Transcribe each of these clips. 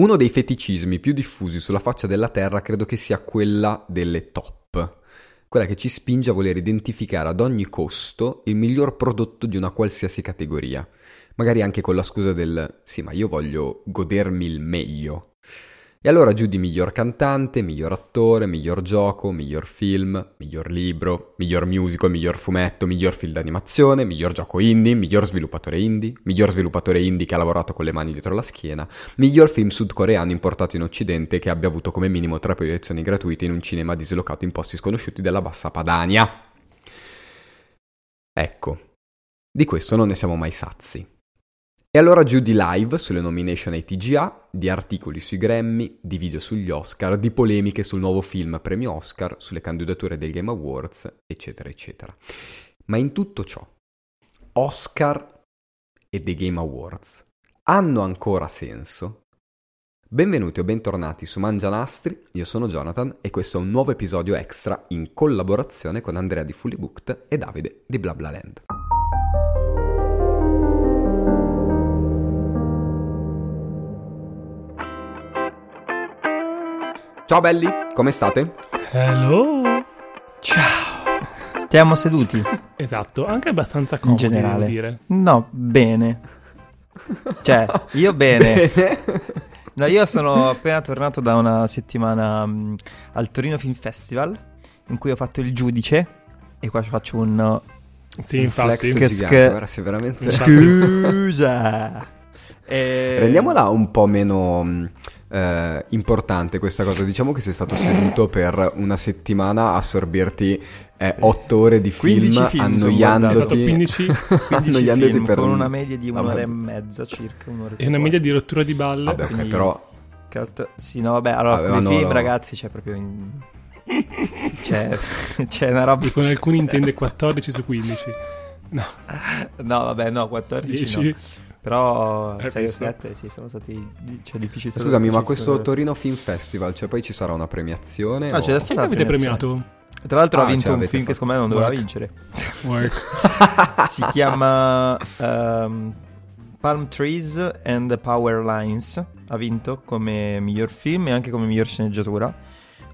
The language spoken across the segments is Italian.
Uno dei feticismi più diffusi sulla faccia della Terra credo che sia quella delle top, quella che ci spinge a voler identificare ad ogni costo il miglior prodotto di una qualsiasi categoria, magari anche con la scusa del «sì, ma io voglio godermi il meglio». E allora giù di miglior cantante, miglior attore, miglior gioco, miglior film, miglior libro, miglior musical, miglior fumetto, miglior film d'animazione, miglior gioco indie, miglior sviluppatore indie che ha lavorato con le mani dietro la schiena, miglior film sudcoreano importato in occidente che abbia avuto come minimo 3 proiezioni gratuite in un cinema dislocato in posti sconosciuti della Bassa Padania. Ecco, di questo non ne siamo mai sazi. E allora giù di live sulle nomination ai TGA, di articoli sui Grammy, di video sugli Oscar, di polemiche sul nuovo film premio Oscar, sulle candidature dei Game Awards, eccetera, eccetera. Ma in tutto ciò, Oscar e The Game Awards hanno ancora senso? Benvenuti o bentornati su Mangianastri, io sono Jonathan e questo è un nuovo episodio extra in collaborazione con Andrea di Fully Booked e Davide di BlaBlaLand. Ciao belli, come state? Hello! Ciao! Stiamo seduti. Esatto, anche abbastanza comodi, in generale. Devo dire. No, bene. Cioè, io bene. Bene. No, io sono appena tornato da una settimana al Torino Film Festival, in cui ho fatto il giudice, e qua faccio un... Sì, infatti. Guarda, sei veramente... Scusa! Rendiamola un po' meno... importante questa cosa, diciamo che sei stato seduto per una settimana a assorbirti 8 ore di film annoiandoti, 15 film, per con una media di un'ora e mezza circa, un'ora e una media di rottura di balle. Vabbè, okay, quindi... però sì, no, vabbè, allora vabbè, no, film no. Ragazzi, c'è proprio c'è una roba, e con alcuni intende 14 su 15. No vabbè, no, 14 no. Però 6 o 7 ci sono stati, cioè, difficili. Scusami, ma questo Torino Film Festival, cioè poi ci sarà una premiazione? Ah, o... c'è stata, avete premiato? E tra l'altro ha vinto un film che secondo me non doveva vincere. Si chiama Palm Trees and the Power Lines. Ha vinto come miglior film e anche come miglior sceneggiatura.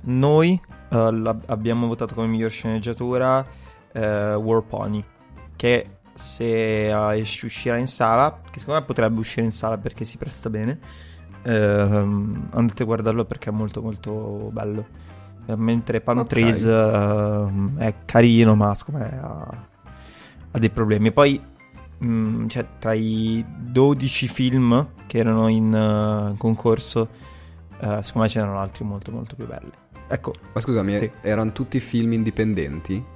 Noi abbiamo votato come miglior sceneggiatura Warpony, che se uscirà in sala, che secondo me potrebbe uscire in sala perché si presta bene, andate a guardarlo perché è molto molto bello, mentre Palm Trees è carino, ma secondo me ha dei problemi. Poi cioè, tra i 12 film che erano in concorso, secondo me c'erano altri molto molto più belli, ecco. Ma scusami, sì, erano tutti film indipendenti?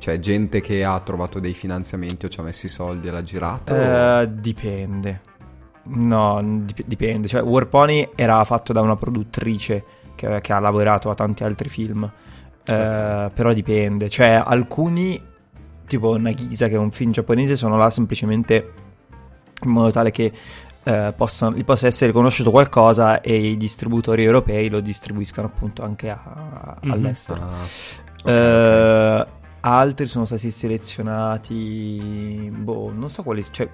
Cioè, gente che ha trovato dei finanziamenti o ci ha messo i soldi e l'ha girato? Dipende. No, dipende. Cioè, Warpony era fatto da una produttrice che ha lavorato a tanti altri film. Okay. Però dipende. Cioè, alcuni, tipo Nagisa, che è un film giapponese, sono là semplicemente in modo tale che gli possa essere riconosciuto qualcosa e i distributori europei lo distribuiscano appunto anche all'estero. Okay. Altri sono stati selezionati, non so quali, cioè,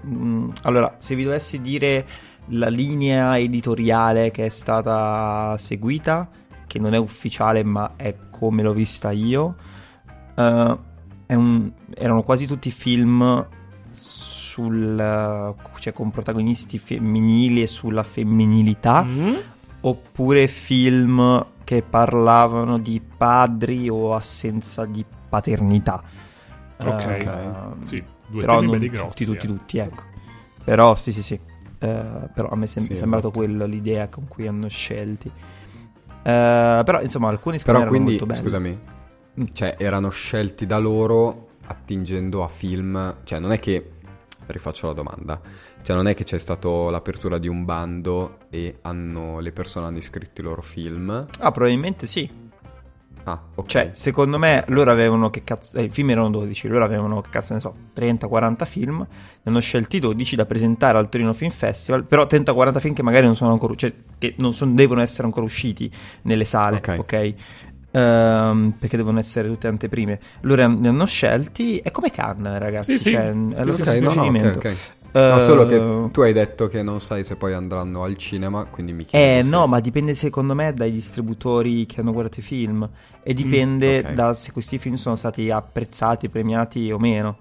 allora, se vi dovessi dire la linea editoriale che è stata seguita, che non è ufficiale ma è come l'ho vista io, erano quasi tutti film cioè con protagonisti femminili e sulla femminilità, oppure film che parlavano di padri o assenza di paternità. Ok, sì, due temi belli grossi. Tutti, ecco. Però sì. Però a me è sembrato esatto, quello l'idea con cui hanno scelti. Però insomma, alcuni erano molto belli. Scusami, cioè erano scelti da loro attingendo a film, cioè non è che, rifaccio la domanda, cioè non è che c'è stato l'apertura di un bando e le persone hanno iscritto i loro film? Ah, probabilmente sì. Ah, okay. Cioè, secondo me loro avevano, che cazzo, i film erano 12, loro avevano, che cazzo ne so, 30-40 film, ne hanno scelti 12 da presentare al Torino Film Festival, però 30-40 film che magari non sono ancora, cioè che devono essere ancora usciti nelle sale, ok? Perché devono essere tutte anteprime. Loro ne hanno scelti, è come Cannes, ragazzi, sì, cioè, è lo stesso procedimento. No, solo che tu hai detto che non sai se poi andranno al cinema, quindi mi chiedo se... No, ma dipende secondo me dai distributori che hanno guardato i film, e dipende okay. da se questi film sono stati apprezzati, premiati o meno.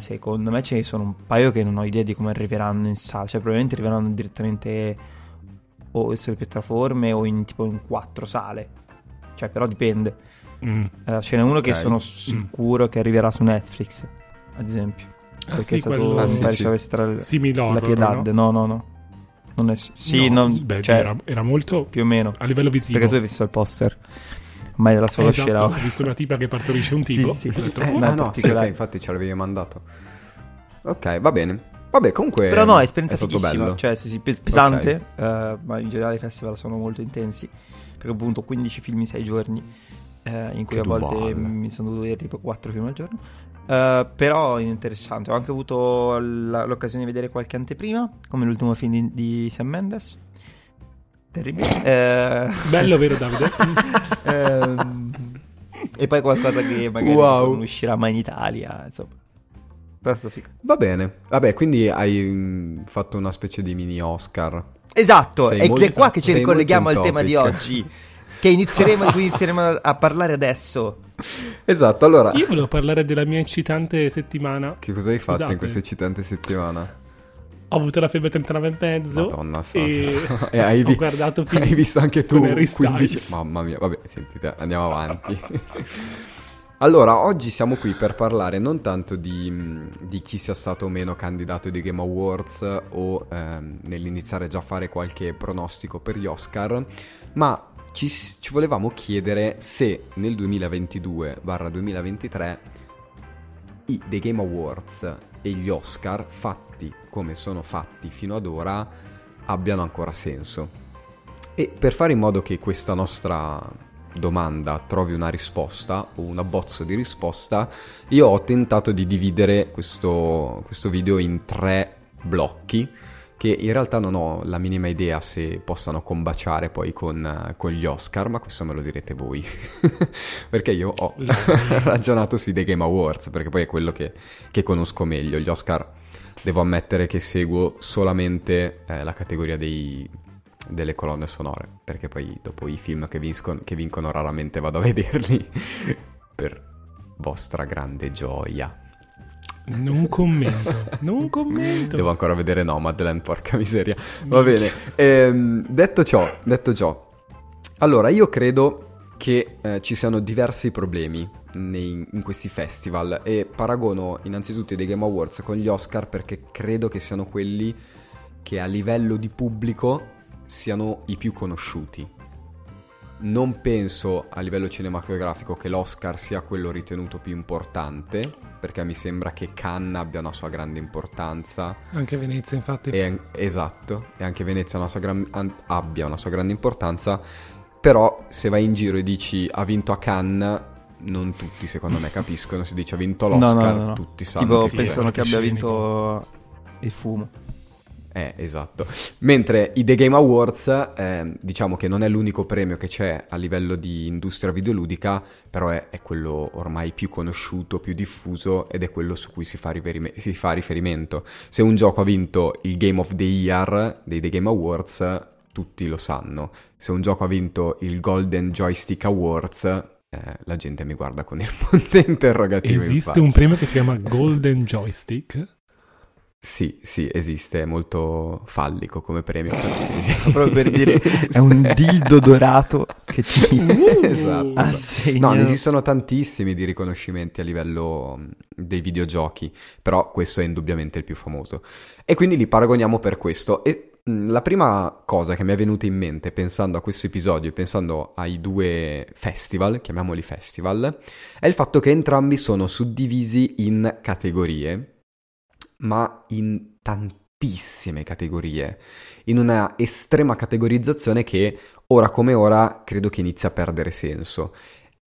Secondo me ce ne sono un paio che non ho idea di come arriveranno in sala, cioè probabilmente arriveranno direttamente o sulle piattaforme o in tipo in 4 sale, cioè, però dipende. Ce n'è uno okay. che sono sicuro che arriverà su Netflix, ad esempio. Perché sì, è stato quello... La Pietà, no. Non è... Sì, no, non... Beh, cioè, era molto più o meno a livello visivo. Perché tu hai visto il poster, ma era solo scena. Ho visto una tipa che partorisce un tipo. Sì. Detto, infatti ce l'avevi mandato. Ok, va bene. Vabbè, comunque. Però no, esperienza è stato bello. Cioè, sì, pesante, okay. Ma in generale i festival sono molto intensi, perché appunto 15 film in 6 giorni. In cui che a volte mi sono dovuto vedere tipo 4 film al giorno. Però è interessante. Ho anche avuto l'occasione di vedere qualche anteprima, come l'ultimo film di Sam Mendes. Terribile. Bello, vero Davide? E poi qualcosa che magari non uscirà mai in Italia, insomma. Però è stato figo. Va bene. Vabbè, quindi hai fatto una specie di mini Oscar. Esatto, ed è qua che ci ricolleghiamo al tema di oggi, che inizieremo a parlare adesso. Esatto, allora... Io volevo parlare della mia eccitante settimana. Che cosa hai fatto in questa eccitante settimana? Ho avuto la febbre 39,5. Madonna, ho guardato film. Hai visto anche tu 15. Mamma mia, vabbè, sentite, andiamo avanti. Allora, oggi siamo qui per parlare non tanto di chi sia stato o meno candidato di Game Awards o nell'iniziare già a fare qualche pronostico per gli Oscar, ma... Ci volevamo chiedere se nel 2022-2023 i The Game Awards e gli Oscar, fatti come sono fatti fino ad ora, abbiano ancora senso. E per fare in modo che questa nostra domanda trovi una risposta o un abbozzo di risposta, io ho tentato di dividere questo video in 3 blocchi. Che in realtà non ho la minima idea se possano combaciare poi con gli Oscar, ma questo me lo direte voi. Perché io ho ragionato sui The Game Awards, perché poi è quello che conosco meglio. Gli Oscar devo ammettere che seguo solamente la categoria delle colonne sonore, perché poi dopo i film che vincono raramente vado a vederli, per vostra grande gioia. Non commento. Devo ancora vedere Nomadland, porca miseria. Va bene. Detto ciò, allora io credo che ci siano diversi problemi in questi festival, e paragono innanzitutto i The Game Awards con gli Oscar perché credo che siano quelli che a livello di pubblico siano i più conosciuti. Non penso a livello cinematografico che l'Oscar sia quello ritenuto più importante, perché mi sembra che Cannes abbia una sua grande importanza. Anche Venezia, infatti. Esatto, e anche Venezia abbia una sua grande importanza, però se vai in giro e dici ha vinto a Cannes, non tutti secondo me capiscono. Se dici ha vinto l'Oscar, no. Tutti sanno. Tipo pensano che abbia vinto il fumo. Esatto. Mentre i The Game Awards, diciamo che non è l'unico premio che c'è a livello di industria videoludica, però è quello ormai più conosciuto, più diffuso, ed è quello su cui si fa riferimento. Se un gioco ha vinto il Game of the Year dei The Game Awards, tutti lo sanno. Se un gioco ha vinto il Golden Joystick Awards, la gente mi guarda con il punto interrogativo. Esiste un premio che si chiama Golden Joystick? Sì, esiste, è molto fallico come premio. Sì. Proprio per dire, è un dildo dorato che ti esatto. assegna. No, ne esistono tantissimi di riconoscimenti a livello dei videogiochi, però questo è indubbiamente il più famoso. E quindi li paragoniamo per questo. E la prima cosa che mi è venuta in mente pensando a questo episodio e pensando ai 2 festival, chiamiamoli festival, è il fatto che entrambi sono suddivisi in categorie, ma in tantissime categorie, in una estrema categorizzazione che ora come ora credo che inizi a perdere senso,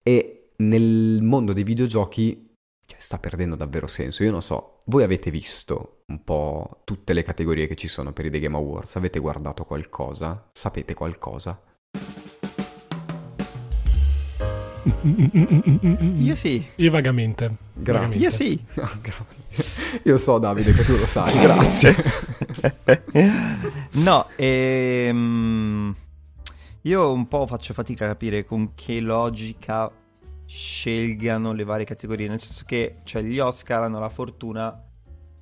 e nel mondo dei videogiochi sta perdendo davvero senso. Io non so, voi avete visto un po' tutte le categorie che ci sono per i The Game Awards? Avete guardato qualcosa? Sapete qualcosa? Io sì. Io vagamente. Io sì. Io so, Davide, che tu lo sai. Grazie. No, io un po' faccio fatica a capire con che logica scelgano le varie categorie, nel senso che, cioè, gli Oscar hanno la fortuna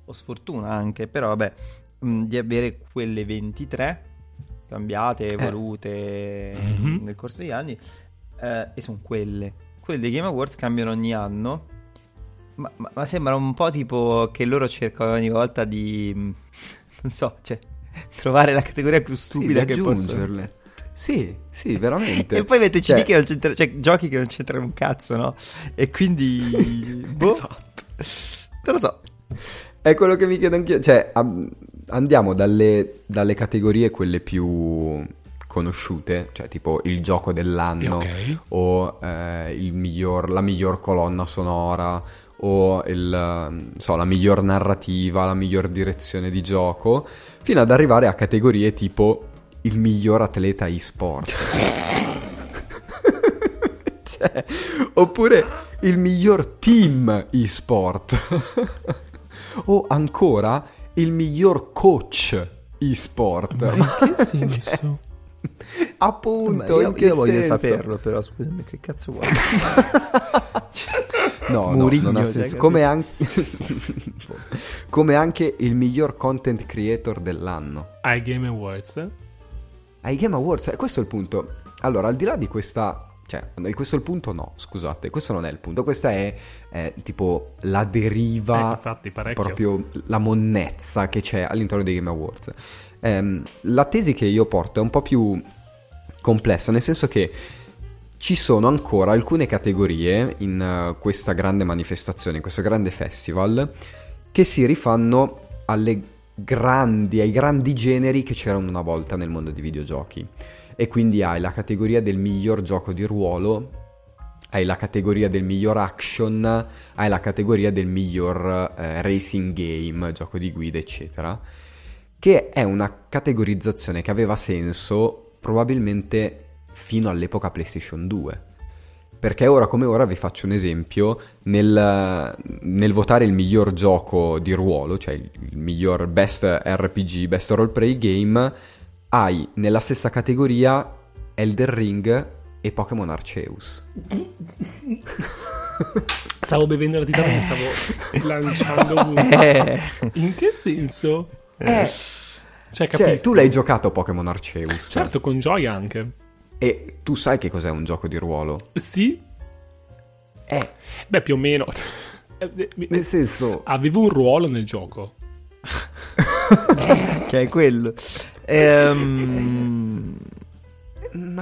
o sfortuna anche, però vabbè, di avere quelle 23 cambiate, evolute nel corso degli anni, e sono quelle dei Game Awards cambiano ogni anno, ma sembra un po' tipo che loro cercano ogni volta di, non so, cioè, trovare la categoria più stupida, sì, che possono. Sì, veramente. E poi metteci lì che non c'entra, cioè, giochi che non c'entrano un cazzo, no? E quindi boh. Esatto. Non lo so. È quello che mi chiedo anch'io, cioè andiamo dalle categorie quelle più conosciute, cioè tipo il gioco dell'anno, okay, o la miglior colonna sonora, o la miglior narrativa, la miglior direzione di gioco, fino ad arrivare a categorie tipo il miglior atleta e-sport. Cioè, oppure il miglior team e-sport. O ancora il miglior coach e-sport. Ma in che senso? Appunto, io voglio saperlo, però scusami, che cazzo vuoi? No, Murigno, non ha senso. Come anche il miglior content creator dell'anno ai Game Awards. Ai Game Awards, questo è il punto. Allora, al di là di questa, cioè, questo è il punto, no, scusate, questo non è il punto, questa è tipo la deriva, infatti, proprio la monnezza che c'è all'interno dei Game Awards. La tesi che io porto è un po' più complessa, nel senso che ci sono ancora alcune categorie in questa grande manifestazione, in questo grande festival, che si rifanno ai grandi generi che c'erano una volta nel mondo dei videogiochi. E quindi hai la categoria del miglior gioco di ruolo, hai la categoria del miglior action, hai la categoria del miglior racing game, gioco di guida, eccetera, che è una categorizzazione che aveva senso probabilmente fino all'epoca PlayStation 2. Perché ora come ora, vi faccio un esempio, nel votare il miglior gioco di ruolo, cioè il miglior best RPG, best roleplay game, hai nella stessa categoria Elden Ring e Pokémon Arceus. Stavo bevendo la tisana, stavo lanciando In che senso? Cioè, tu l'hai giocato Pokémon Arceus? Certo, con gioia anche. E tu sai che cos'è un gioco di ruolo? Sì. Beh, più o meno. Nel senso, avevo un ruolo nel gioco. Che è quello. Una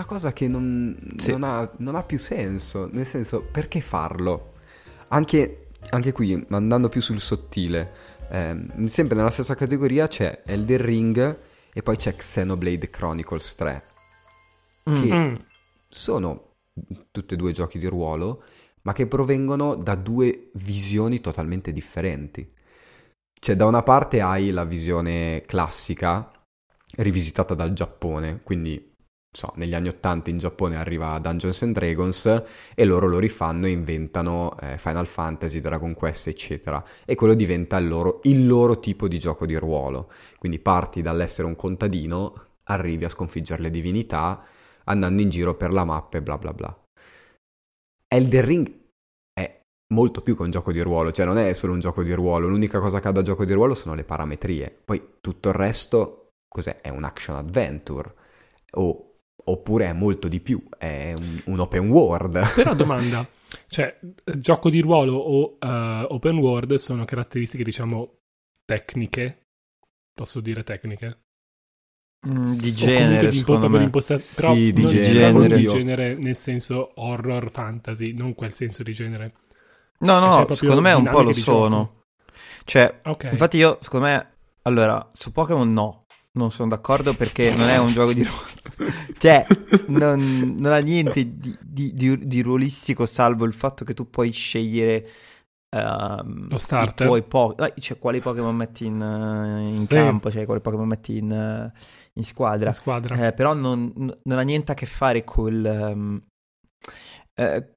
cosa che non ha più senso, nel senso, perché farlo? Anche qui, andando più sul sottile, sempre nella stessa categoria c'è Elden Ring e poi c'è Xenoblade Chronicles 3, che sono tutti e due giochi di ruolo, ma che provengono da due visioni totalmente differenti. Cioè, da una parte hai la visione classica rivisitata dal Giappone, quindi negli anni 80 in Giappone arriva Dungeons and Dragons e loro lo rifanno e inventano Final Fantasy, Dragon Quest, eccetera, e quello diventa il loro tipo di gioco di ruolo. Quindi parti dall'essere un contadino, arrivi a sconfiggere le divinità andando in giro per la mappa e bla bla bla. Elden Ring molto più che un gioco di ruolo, cioè non è solo un gioco di ruolo, l'unica cosa che ha da gioco di ruolo sono le parametrie, poi tutto il resto cos'è? È un action adventure, oppure è molto di più, è un open world. Però domanda, cioè gioco di ruolo o open world sono caratteristiche, diciamo, tecniche, posso dire tecniche? Di genere, secondo me. Però sì, di genere. Di genere nel senso horror, fantasy, non quel senso di genere. No, secondo me un po' lo sono. Cioè, okay. Infatti io, secondo me, allora, su Pokémon no, non sono d'accordo perché non è un gioco di ruolo. Cioè, non ha niente di ruolistico, salvo il fatto che tu puoi scegliere lo starter. Cioè, quali Pokémon metti in campo, cioè quali Pokémon metti in squadra. Però non ha niente a che fare col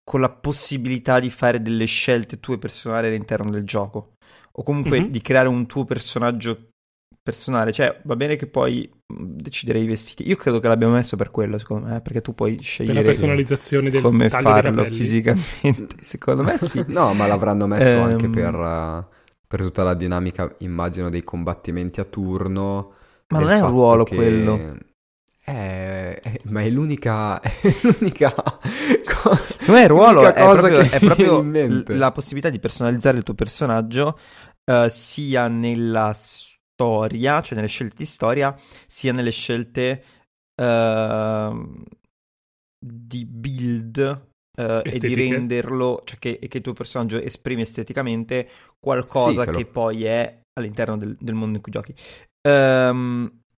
con la possibilità di fare delle scelte tue personali all'interno del gioco, o comunque di creare un tuo personaggio personale. Cioè, va bene che poi decidere i vestiti, io credo che l'abbiamo messo per quello, secondo me, perché tu puoi scegliere per la personalizzazione del come farlo fisicamente, secondo me sì. No, ma l'avranno messo anche per tutta la dinamica, immagino, dei combattimenti a turno. Ma non è un ruolo quello. Ma è l'unica non è il ruolo, è proprio la possibilità di personalizzare il tuo personaggio, sia nella storia, cioè nelle scelte di storia, sia nelle scelte di build e di renderlo, cioè che il tuo personaggio esprime esteticamente qualcosa che poi è all'interno del mondo in cui giochi.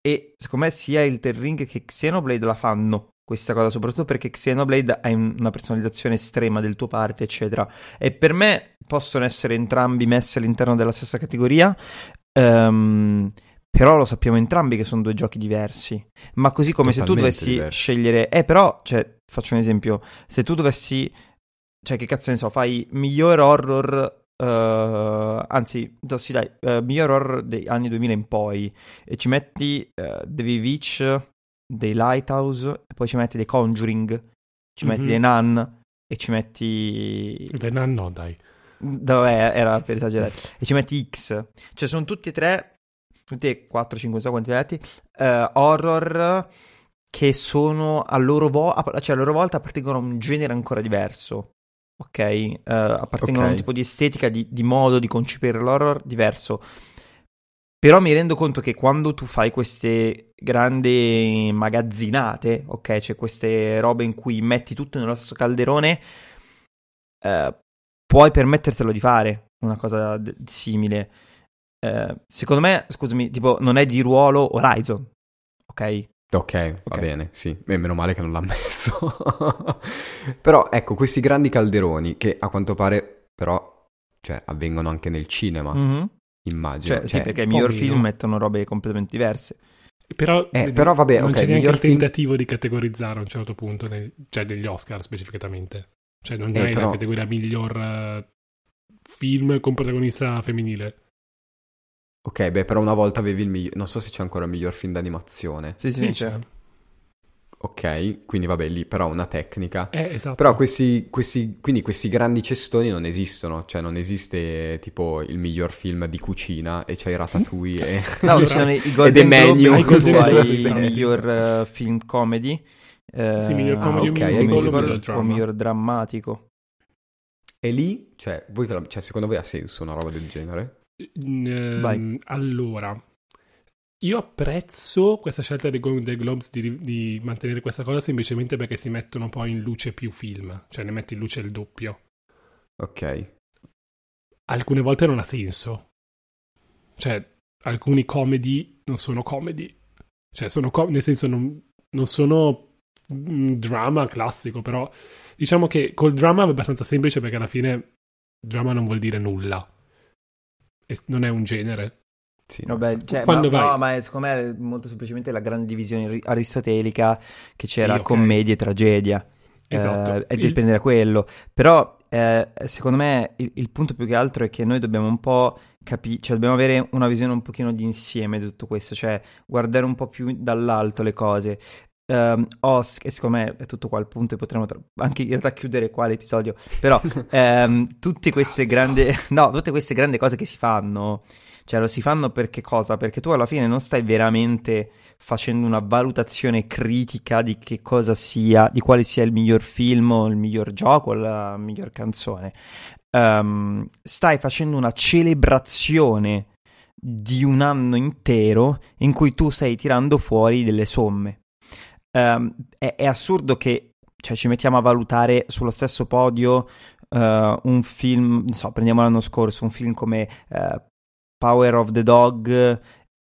E secondo me sia Elden Ring che Xenoblade la fanno questa cosa, soprattutto perché Xenoblade ha una personalizzazione estrema del tuo parte, eccetera, e per me possono essere entrambi messi all'interno della stessa categoria, però lo sappiamo entrambi che sono due giochi diversi. Ma così come totalmente se tu dovessi scegliere però, cioè, faccio un esempio, se tu dovessi, cioè, che cazzo ne so, fai miglior horror miglior horror degli anni 2000 in poi, e ci metti The Witch, dei Lighthouse, e poi ci metti dei Conjuring, ci metti dei Nun, e ci metti The Nun, no dai, vabbè, era per esagerare, e ci metti X, cioè sono tutti e tre, tutti e 4, 5, so quanti letti, horror che sono a loro volta appartengono a un genere ancora diverso. Ok, appartengono a un tipo di estetica, di modo di concepire l'horror diverso. Però mi rendo conto che quando tu fai queste grandi magazzinate, ok, cioè queste robe in cui metti tutto nello stesso calderone, puoi permettertelo di fare una cosa simile. Secondo me, scusami, tipo, non è di ruolo Horizon, ok? Ok, va bene, sì, meno male che non l'ha messo. Però ecco, questi grandi calderoni che a quanto pare però, cioè, avvengono anche nel cinema, immagino. Cioè, sì, perché i miglior film mettono robe completamente diverse. Però, però vabbè, non c'è neanche il tentativo di categorizzare a un certo punto, cioè degli Oscar specificatamente. Cioè non hai la categoria miglior film con protagonista femminile. Ok, beh, però una volta avevi il miglior... Non so se c'è ancora il miglior film d'animazione. Sì, c'è. Ok, quindi vabbè, lì però una tecnica. Esatto. Però questi grandi cestoni non esistono. Cioè non esiste tipo il miglior film di cucina e c'hai Ratatouille e... No, ci sono i Golden Globe, il miglior film comedy. Sì, miglior comedy, o miglior drammatico. E lì, cioè, secondo voi ha senso una roba del genere? Allora, io apprezzo questa scelta dei Golden Globes di mantenere questa cosa, semplicemente perché si mettono poi in luce più film, cioè ne metti in luce il doppio. Ok. Alcune volte non ha senso, cioè alcuni comedy non sono comedy, cioè sono nel senso non sono drama classico, però diciamo che col drama è abbastanza semplice, perché alla fine drama non vuol dire nulla. Non è un genere. Sì, no. Vabbè, cioè, ma secondo me è molto semplicemente la grande divisione aristotelica che c'era, sì, commedia e tragedia. Esatto. E dipende da quello. Però secondo me il punto più che altro è che noi dobbiamo un po' capire, cioè dobbiamo avere una visione un pochino di insieme di tutto questo, cioè guardare un po' più dall'alto le cose. E secondo me è tutto qua il punto, e potremmo anche in realtà chiudere qua l'episodio, però tutte queste grandi cose che si fanno, cioè lo si fanno perché cosa? Perché tu alla fine non stai veramente facendo una valutazione critica di che cosa sia, di quale sia il miglior film o il miglior gioco o la miglior canzone. Stai facendo una celebrazione di un anno intero in cui tu stai tirando fuori delle somme. È assurdo che, cioè, ci mettiamo a valutare sullo stesso podio un film, non so, prendiamo l'anno scorso un film come Power of the Dog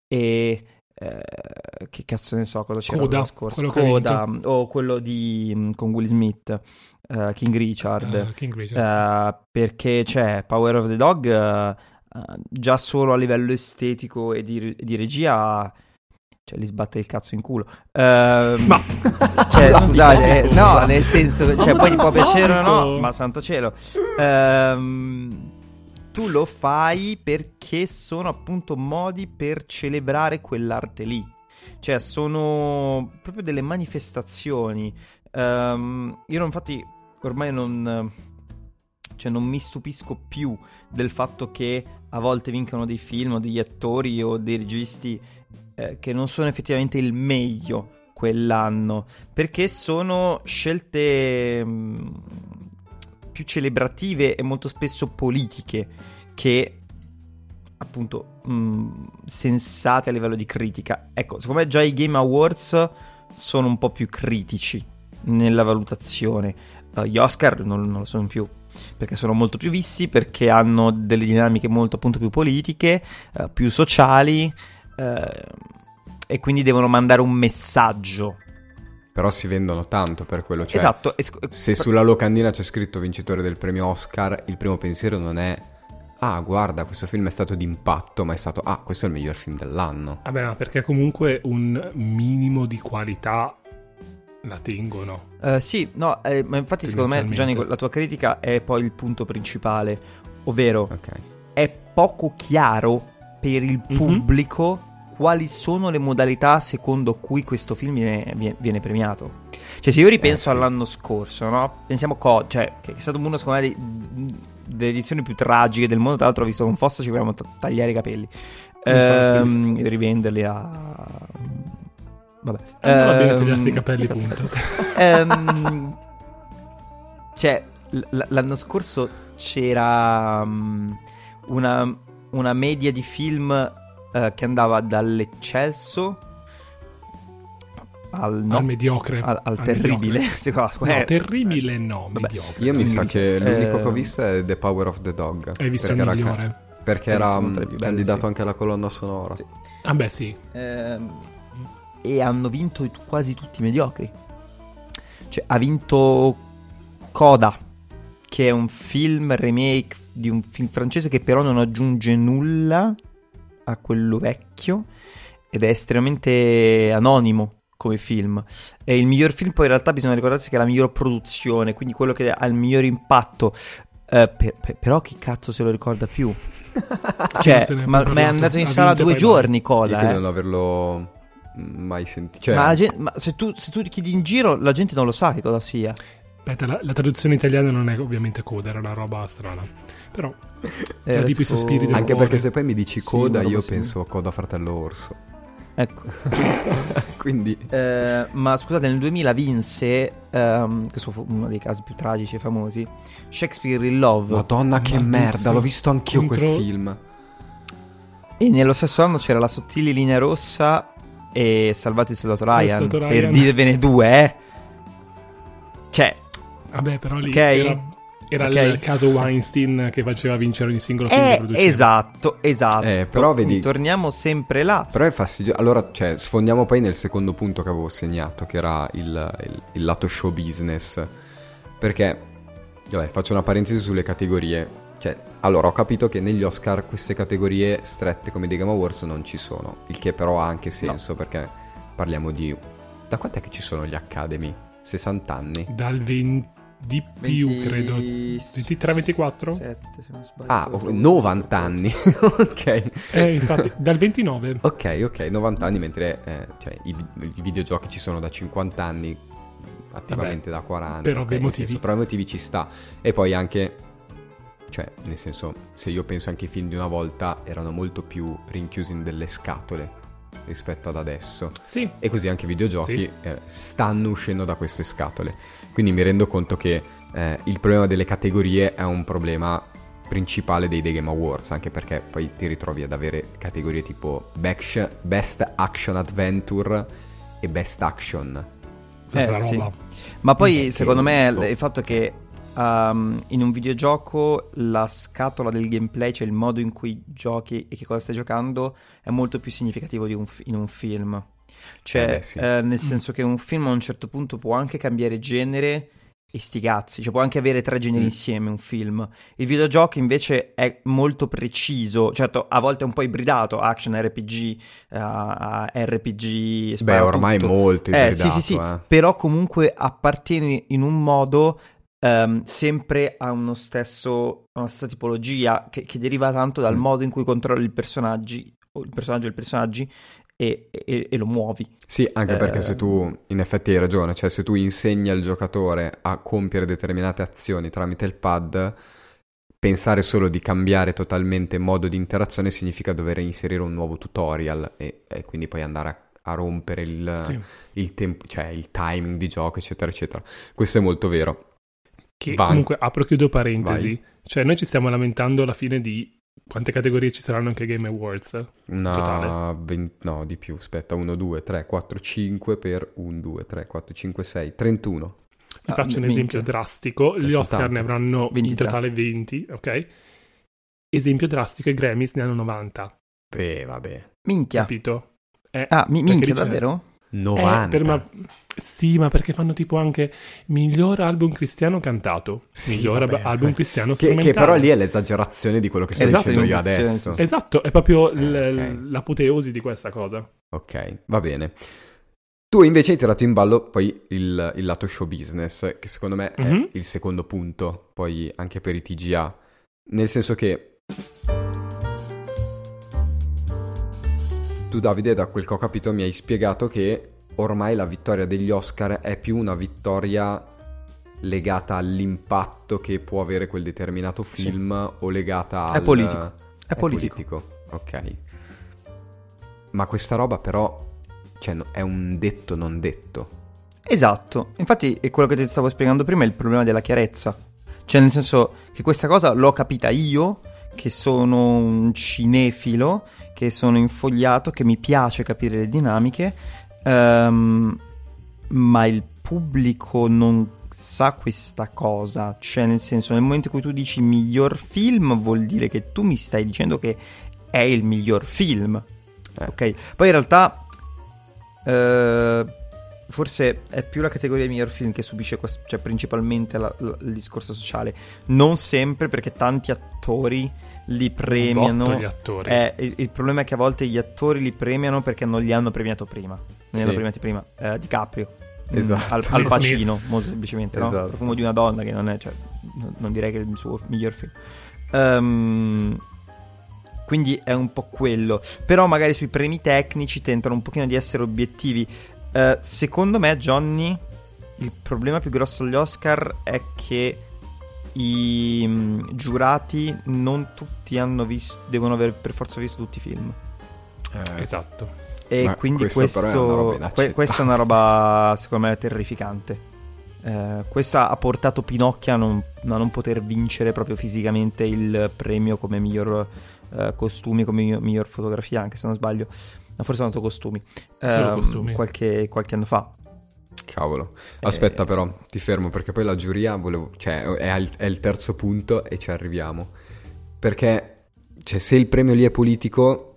e che cazzo ne so cosa c'era l'anno scorso, Coda, o quello di con Will Smith, King Richard. Perché c'è Power of the Dog, già solo a livello estetico e di regia Cioè, li sbatte il cazzo in culo. Ma cioè, scusate, no, nel senso, cioè, poi gli può piacere o no, ma santo cielo. Tu lo fai perché sono appunto modi per celebrare quell'arte lì. Cioè, sono proprio delle manifestazioni. Io infatti ormai non... Cioè, non mi stupisco più del fatto che a volte vincano dei film o degli attori o dei registi che non sono effettivamente il meglio quell'anno, perché sono scelte più celebrative e molto spesso politiche che appunto sensate a livello di critica. Ecco, secondo me già i Game Awards sono un po' più critici nella valutazione. Gli Oscar non lo sono più, perché sono molto più visti, perché hanno delle dinamiche molto appunto più politiche, più sociali, e quindi devono mandare un messaggio. Però si vendono tanto per quello, cioè, esatto. Se sulla locandina c'è scritto vincitore del premio Oscar, il primo pensiero non è ah, guarda, questo film è stato d'impatto, ma è stato ah, questo è il miglior film dell'anno. Vabbè, ma perché comunque un minimo di qualità la tengono. Sì, no, ma infatti secondo me, Gianni, la tua critica è poi il punto principale, ovvero okay, è poco chiaro per il pubblico quali sono le modalità secondo cui questo film viene premiato. Cioè, se io ripenso all'anno scorso, no? Pensiamo cioè, che è stato uno, secondo me, delle edizioni più tragiche del mondo. Tra l'altro, ho visto con Fossa ci volevamo tagliare i capelli e rivenderli a... Vabbè, non va bene tagliarsi i capelli, esatto, punto. Cioè, l'anno scorso c'era una media di film che andava dall'eccelso al mediocre, al terribile. No, terribile no, mediocre. Io mi sa che l'unico che ho visto è The Power of the Dog. Hai visto il migliore? Perché era candidato anche alla colonna sonora. Sì. Ah beh, sì. E hanno vinto quasi tutti i mediocri. Cioè, ha vinto Coda, che è un film remake di un film francese che però non aggiunge nulla a quello vecchio ed è estremamente anonimo come film. E il miglior film, poi in realtà bisogna ricordarsi che è la miglior produzione, quindi quello che ha il miglior impatto. Però chi cazzo se lo ricorda più? Cioè, ma è andato in sala 2 giorni Coda. Io non averlo mai sentito. Cioè... Ma se tu chiedi in giro, la gente non lo sa che cosa sia. Aspetta, la traduzione italiana non è ovviamente Coda, era una roba strana. Però la tipo i sospiri del anche cuore. Perché se poi mi dici Coda, io penso Coda Fratello Orso. Ecco. Quindi ma scusate, nel 2000 vinse questo fu uno dei casi più tragici e famosi, Shakespeare in Love. Madonna, che merda, l'ho visto anch'io quel film. E nello stesso anno c'era La Sottile Linea Rossa e Salvate il Soldato Ryan, per dirvene due, Cioè, vabbè, però lì era il caso Weinstein che faceva vincere ogni singolo film che produceva. Esatto. Però vedi, torniamo sempre là. Però è fastidioso. Allora, cioè, sfondiamo poi nel secondo punto che avevo segnato, che era il lato show business. Perché, vabbè, faccio una parentesi sulle categorie. Cioè, allora, ho capito che negli Oscar queste categorie strette come dei Game Awards non ci sono, il che però ha anche senso, perché parliamo di... Da quant'è che ci sono gli Academy? 60 anni? Dal 20 di più, 20... credo. 23-24? 7, se non sbaglio. Ah, 90 anni. Ok. Infatti, dal 29. Ok, 90 anni, mentre cioè, i videogiochi ci sono da 50 anni, attivamente. Vabbè, da 40. Per ovvi motivi. Per ovvi motivi ci sta. E poi anche... Cioè, nel senso, se io penso anche ai film di una volta erano molto più rinchiusi in delle scatole rispetto ad adesso. Sì. E così anche i videogiochi stanno uscendo da queste scatole. Quindi mi rendo conto che il problema delle categorie è un problema principale dei Game Awards, anche perché poi ti ritrovi ad avere categorie tipo Best Action Adventure e Best Action. Roba. Ma poi, secondo me, il fatto che in un videogioco la scatola del gameplay, cioè il modo in cui giochi e che cosa stai giocando, è molto più significativo di in un film. Cioè, nel senso che un film a un certo punto può anche cambiare genere E sti cazzi, cioè può anche avere tre generi insieme un film. Il videogioco invece è molto preciso, certo a volte è un po' ibridato, action, RPG, RPG... Beh, ormai tutto. Molto ibridato. Sì. Però comunque appartiene in un modo sempre a uno stesso, a una stessa tipologia che deriva tanto dal modo in cui controlli i personaggi, o il personaggio e i personaggi, e lo muovi. Sì, anche perché se tu, in effetti hai ragione, cioè se tu insegni al giocatore a compiere determinate azioni tramite il pad, pensare solo di cambiare totalmente modo di interazione significa dover inserire un nuovo tutorial e quindi poi andare a rompere il tempo, cioè il timing di gioco, eccetera, eccetera. Questo è molto vero. Che Vai. Comunque, apro e chiudo parentesi, Vai. Cioè noi ci stiamo lamentando alla fine di... Quante categorie ci saranno anche Game Awards? No, di più. Aspetta, 1, 2, 3, 4, 5 per 1, 2, 3, 4, 5, 6, 31. Vi faccio un esempio drastico. Gli Oscar ne avranno 23. In totale 20, ok? Esempio drastico, i Grammys ne hanno 90. Beh, vabbè. Minchia. Capito? Minchia, davvero? 90. Sì, ma perché fanno tipo anche miglior album cristiano cantato, sì, miglior album cristiano strumentale. Che però lì è l'esagerazione di quello che sto dicendo io adesso. Esatto, è proprio l'apoteosi di questa cosa. Ok, va bene. Tu invece hai tirato in ballo poi il lato show business, che secondo me è il secondo punto, poi anche per i TGA. Nel senso che... Tu, Davide, da quel che ho capito mi hai spiegato che ormai la vittoria degli Oscar è più una vittoria legata all'impatto che può avere quel determinato film, sì, o legata al... È politico. Ok. Ma questa roba però, cioè, è un detto non detto. Esatto. Infatti è quello che ti stavo spiegando prima, è il problema della chiarezza. Cioè nel senso che questa cosa l'ho capita io, che sono un cinefilo, che sono infogliato, che mi piace capire le dinamiche, ma il pubblico non sa questa cosa. Cioè nel senso, nel momento in cui tu dici miglior film, vuol dire che tu mi stai dicendo che è il miglior film, ok? Poi in realtà forse è più la categoria di miglior film che subisce cioè principalmente il discorso sociale. Non sempre, perché tanti attori li premiano. Gli attori. Il problema è che a volte gli attori li premiano perché non li hanno premiato prima. Non li hanno premiati prima. DiCaprio. Esatto. Al Pacino, molto semplicemente, no? Esatto. Il profumo di una donna, che non è, cioè, non direi che è il suo miglior film. Quindi è un po' quello. Però magari sui premi tecnici tentano un pochino di essere obiettivi. Secondo me, Johnny, il problema più grosso agli Oscar è che i giurati non tutti hanno visto, devono aver per forza visto tutti i film. Esatto. E ma quindi questa è una roba secondo me terrificante. Questa ha portato Pinocchio a non poter vincere proprio fisicamente il premio come miglior costumi, come miglior fotografia, anche se non sbaglio. Forse hanno fatto costumi. Solo costumi. Qualche anno fa. Cavolo. Aspetta però, ti fermo, perché poi la giuria è il terzo punto e ci arriviamo. Perché se il premio lì è politico,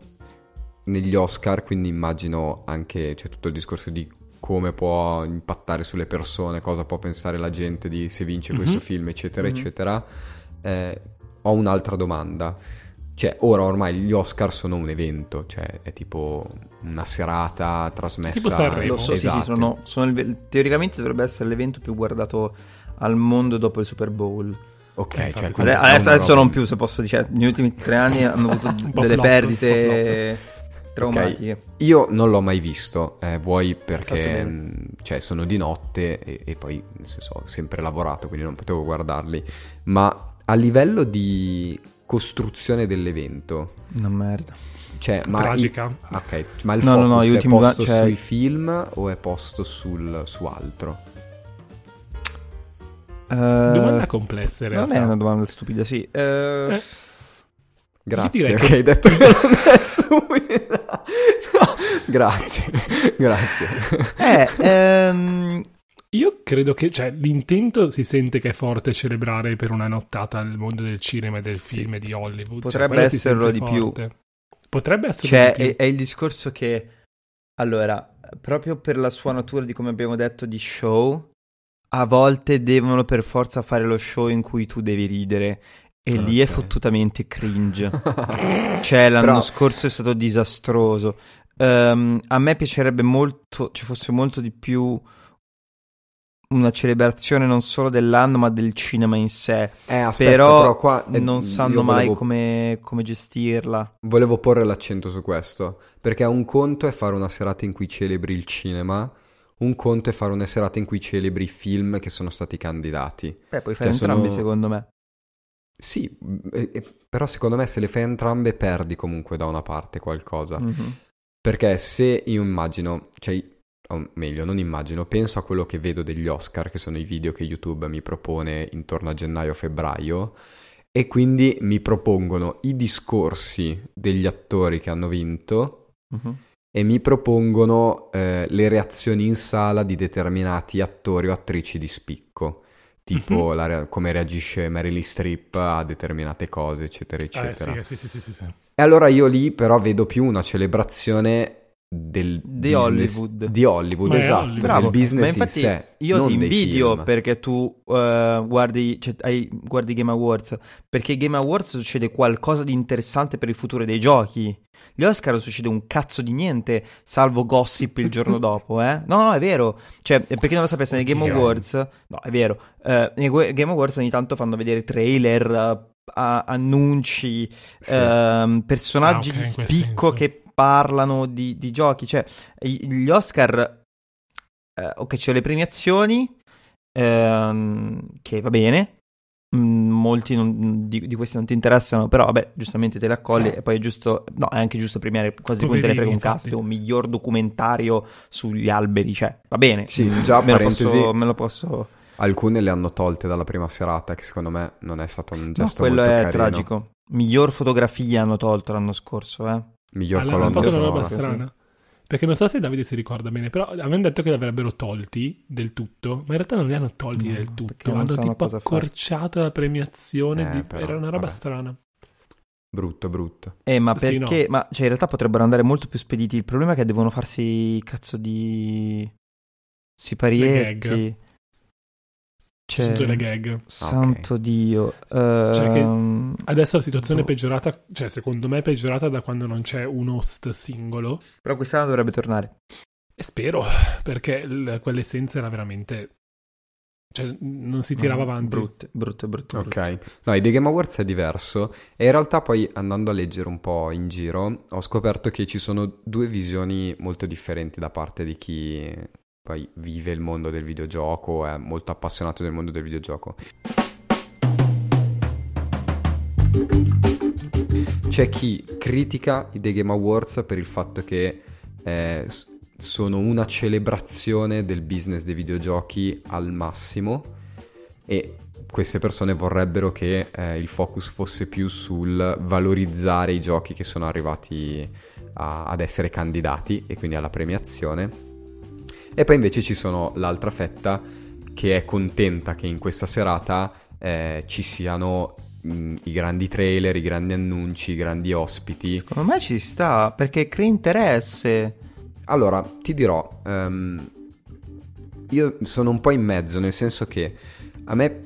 negli Oscar, quindi immagino anche tutto il discorso di come può impattare sulle persone, cosa può pensare la gente di se vince questo film, eccetera, eccetera. Ho un'altra domanda. Cioè, ormai gli Oscar sono un evento, cioè è tipo una serata trasmessa. Tipo Sanremo. Sì, sono teoricamente dovrebbe essere l'evento più guardato al mondo dopo il Super Bowl. Ok, infatti, cioè, adesso non più, se posso dire, negli ultimi 3 anni hanno avuto delle perdite traumatiche. Okay. Io non l'ho mai visto, vuoi perché sono di notte e poi nel senso, ho sempre lavorato, quindi non potevo guardarli, ma a livello di... costruzione dell'evento. Una merda. Cioè, tragica. Ma il focus è posto sui film o è posto su altro? Domanda complessa, in realtà. Non è una domanda stupida, sì. Grazie, che hai detto che non è stupida. No, grazie. Io credo che l'intento si sente che è forte celebrare per una nottata il mondo del cinema e del film di Hollywood. Potrebbe esserlo di forte. Più. Potrebbe esserlo di più. È il discorso che, allora, proprio per la sua natura di come abbiamo detto di show, a volte devono per forza fare lo show in cui tu devi ridere. E lì è fottutamente cringe. Cioè, l'anno scorso è stato disastroso. A me piacerebbe molto ci fosse molto di più una celebrazione non solo dell'anno ma del cinema in sé. Aspetta, però qua non sanno mai come gestirla. Volevo porre l'accento su questo, perché un conto è fare una serata in cui celebri il cinema, un conto è fare una serata in cui celebri i film che sono stati candidati. Puoi fare entrambi, secondo me. Sì, però secondo me se le fai entrambe perdi comunque da una parte qualcosa. Mm-hmm. Perché se io immagino, cioè, o meglio, non immagino, penso a quello che vedo degli Oscar, che sono i video che YouTube mi propone intorno a gennaio-febbraio, e quindi mi propongono i discorsi degli attori che hanno vinto, mm-hmm, e mi propongono le reazioni in sala di determinati attori o attrici di spicco. Tipo come reagisce Meryl Streep a determinate cose, eccetera, eccetera. Sì. E allora io lì però vedo più una celebrazione di Hollywood. Di Hollywood, esatto, del business in sé. Io ti invidio perché tu guardi Game Awards, perché Game Awards succede qualcosa di interessante per il futuro dei giochi. Gli Oscar succede un cazzo di niente, salvo gossip il giorno dopo, eh? No, è vero. Cioè, per chi non lo sapesse, nei Game Awards... No, è vero. Nei Game Awards ogni tanto fanno vedere trailer, annunci, personaggi di spicco che parlano di giochi. Cioè, gli Oscar... c'è le premiazioni, che va bene. Molti di questi non ti interessano, però vabbè, giustamente te le accogli. E poi è anche giusto premiare quasi come te ne frega un cazzo. Un miglior documentario sugli alberi, cioè va bene. Sì, già me lo posso. Alcune le hanno tolte dalla prima serata, che secondo me non è stato un gesto molto carino. Quello è tragico. Miglior fotografia hanno tolto l'anno scorso, miglior colonna sonora. Strana. Perché non so se Davide si ricorda bene, però avevano detto che li avrebbero tolti del tutto, ma in realtà non li hanno tolti del tutto, hanno tipo accorciata la premiazione, era una roba strana. Brutto. Ma perché? Sì, no. Ma cioè in realtà potrebbero andare molto più spediti, il problema è che devono farsi cazzo di siparietti. Cioè, le gag. Santo Dio. Cioè che adesso la situazione è peggiorata, cioè secondo me è peggiorata da quando non c'è un host singolo. Però quest'anno dovrebbe tornare. E spero, perché quell'essenza era veramente... Cioè non si tirava avanti. Brutto. Ok. No, i The Game Awards è diverso. E in realtà poi andando a leggere un po' in giro ho scoperto che ci sono due visioni molto differenti da parte di chi... poi vive il mondo del videogioco, è molto appassionato del mondo del videogioco. C'è chi critica i The Game Awards per il fatto che sono una celebrazione del business dei videogiochi al massimo, e queste persone vorrebbero che il focus fosse più sul valorizzare i giochi che sono arrivati ad essere candidati e quindi alla premiazione. E poi invece ci sono l'altra fetta che è contenta che in questa serata ci siano i grandi trailer, i grandi annunci, i grandi ospiti. Secondo me ci sta, perché crea interesse. Allora, ti dirò, io sono un po' in mezzo, nel senso che a me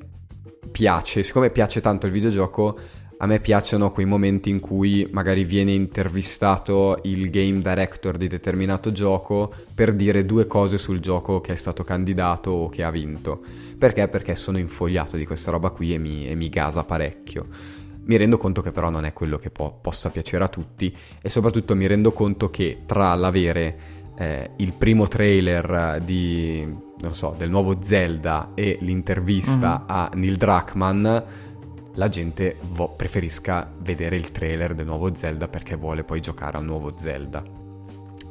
piace, siccome piace tanto il videogioco, a me piacciono quei momenti in cui magari viene intervistato il game director di determinato gioco per dire due cose sul gioco che è stato candidato o che ha vinto. Perché? Perché sono infogliato di questa roba qui e mi gasa parecchio. Mi rendo conto che però non è quello che possa piacere a tutti, e soprattutto mi rendo conto che tra l'avere il primo trailer di, non so, del nuovo Zelda e l'intervista a Neil Druckmann, la gente preferisca vedere il trailer del nuovo Zelda perché vuole poi giocare al nuovo Zelda.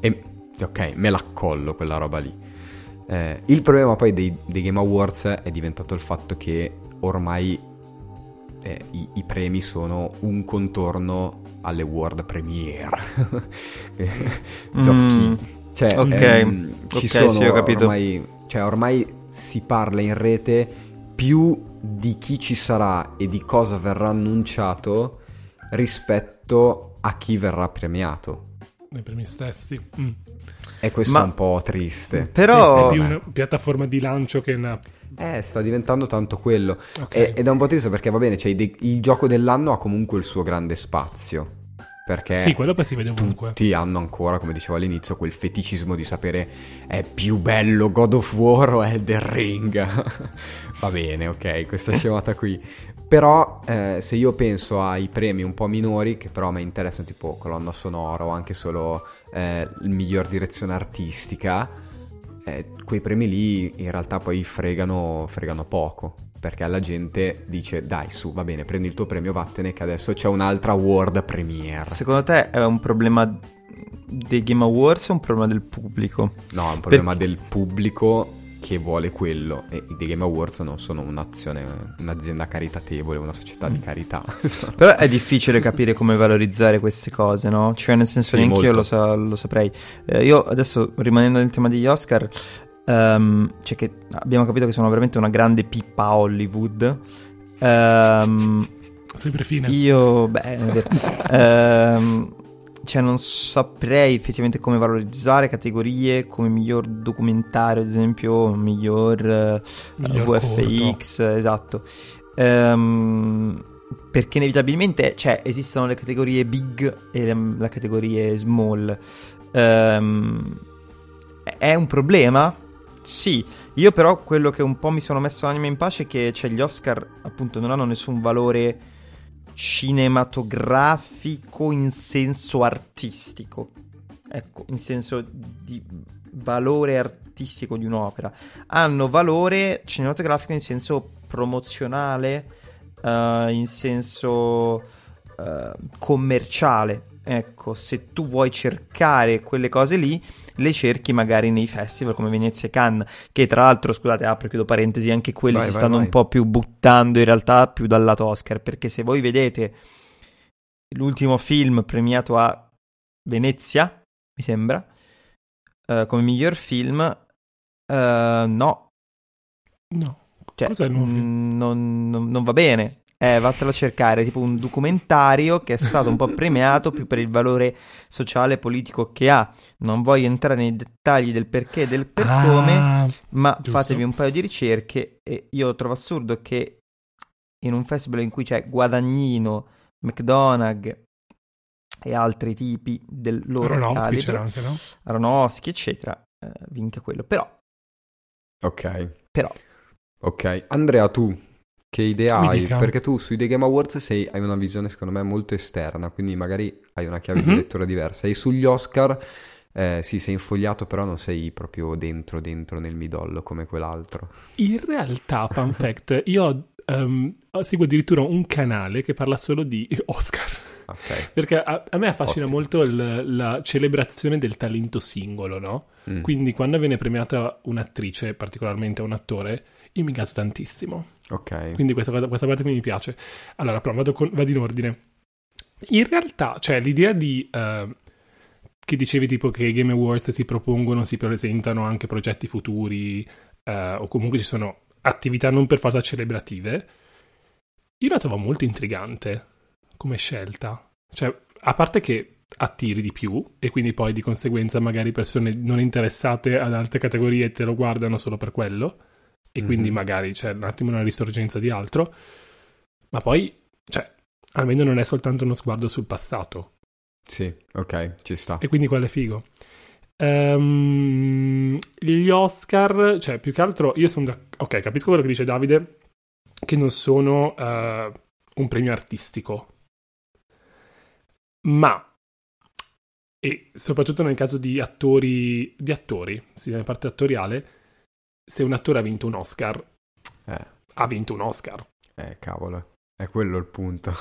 E ok, me l'accollo quella roba lì. Il problema poi dei Game Awards è diventato il fatto che ormai i premi sono un contorno alle World Premiere. Cioè, ho capito. Ormai si parla in rete più di chi ci sarà e di cosa verrà annunciato rispetto a chi verrà premiato. Nei premi stessi. E questo è un po' triste. Però sì, è più una piattaforma di lancio che una... sta diventando tanto quello. Okay. Ed è un po' triste perché va bene, cioè, il gioco dell'anno ha comunque il suo grande spazio. Perché sì, quello poi si vede ovunque. Tutti hanno ancora, come dicevo all'inizio, quel feticismo di sapere è più bello God of War o Elden Ring. Va bene, ok, questa scemata qui. Però se io penso ai premi un po' minori, che però mi interessano, tipo colonna sonora o anche solo il miglior direzione artistica, quei premi lì in realtà poi fregano poco. Perché alla gente dice, dai su, va bene, prendi il tuo premio, vattene, che adesso c'è un'altra world premiere. Secondo te è un problema dei Game Awards o un problema del pubblico? No, è un problema del pubblico che vuole quello. E i Game Awards non sono un'azienda caritatevole, una società di carità. Però è difficile capire come valorizzare queste cose, no? Cioè, nel senso, neanche io lo saprei. Io adesso, rimanendo nel tema degli Oscar... cioè che abbiamo capito che sono veramente una grande pippa a Hollywood. Sempre fine. Io cioè non saprei effettivamente come valorizzare categorie come miglior documentario, ad esempio, miglior VFX, corto. Esatto. Perché inevitabilmente, cioè, esistono le categorie big e le categorie small. È un problema? Sì, io però quello che un po' mi sono messo l'anima in pace è che, cioè, gli Oscar appunto non hanno nessun valore cinematografico in senso artistico, ecco, in senso di valore artistico di un'opera. Hanno valore cinematografico in senso promozionale, in senso commerciale. Ecco, se tu vuoi cercare quelle cose lì, le cerchi magari nei festival come Venezia e Cannes, che tra l'altro, scusate, apro e chiudo parentesi, anche quelli si stanno un po' più buttando in realtà più dal lato Oscar, perché se voi vedete l'ultimo film premiato a Venezia, mi sembra, come miglior film, no, cioè, cos'è il nuovo film? Non va bene. Vattelo a cercare, tipo un documentario che è stato un po' premiato più per il valore sociale e politico che ha. Non voglio entrare nei dettagli del perché e del per come, ma giusto. Fatevi un paio di ricerche. E io trovo assurdo che in un festival in cui c'è Guadagnino, McDonagh e altri tipi del loro Aronofsky calibro, anche, no? Aronofsky eccetera, vinca quello. Però ok Andrea, tu che idea hai? Perché tu sui The Game Awards hai una visione secondo me molto esterna, quindi magari hai una chiave di lettura diversa. E sugli Oscar sì, sei infogliato, però non sei proprio dentro nel midollo come quell'altro. In realtà, fun fact, io seguo addirittura un canale che parla solo di Oscar. Okay. Perché a me affascina molto la celebrazione del talento singolo, no? Quindi quando viene premiata un'attrice, particolarmente un attore, io mi gaso tantissimo. Ok. Quindi questa parte mi piace. Allora, però vado in ordine. In realtà, cioè, l'idea di... che dicevi, tipo, che i Game Awards si presentano anche progetti futuri, o comunque ci sono attività non per forza celebrative, io la trovo molto intrigante come scelta. Cioè, a parte che attiri di più e quindi poi di conseguenza magari persone non interessate ad altre categorie te lo guardano solo per quello, e quindi magari c'è un attimo una risorgenza di altro, ma poi, cioè, almeno non è soltanto uno sguardo sul passato. Sì, ok, ci sta. E quindi quello è figo. Gli Oscar, cioè, più che altro io sono ok, capisco quello che dice Davide, che non sono un premio artistico, ma e soprattutto nel caso di attori, sì, nella parte attoriale, se un attore ha vinto un Oscar, ha vinto un Oscar. Cavolo, è quello il punto.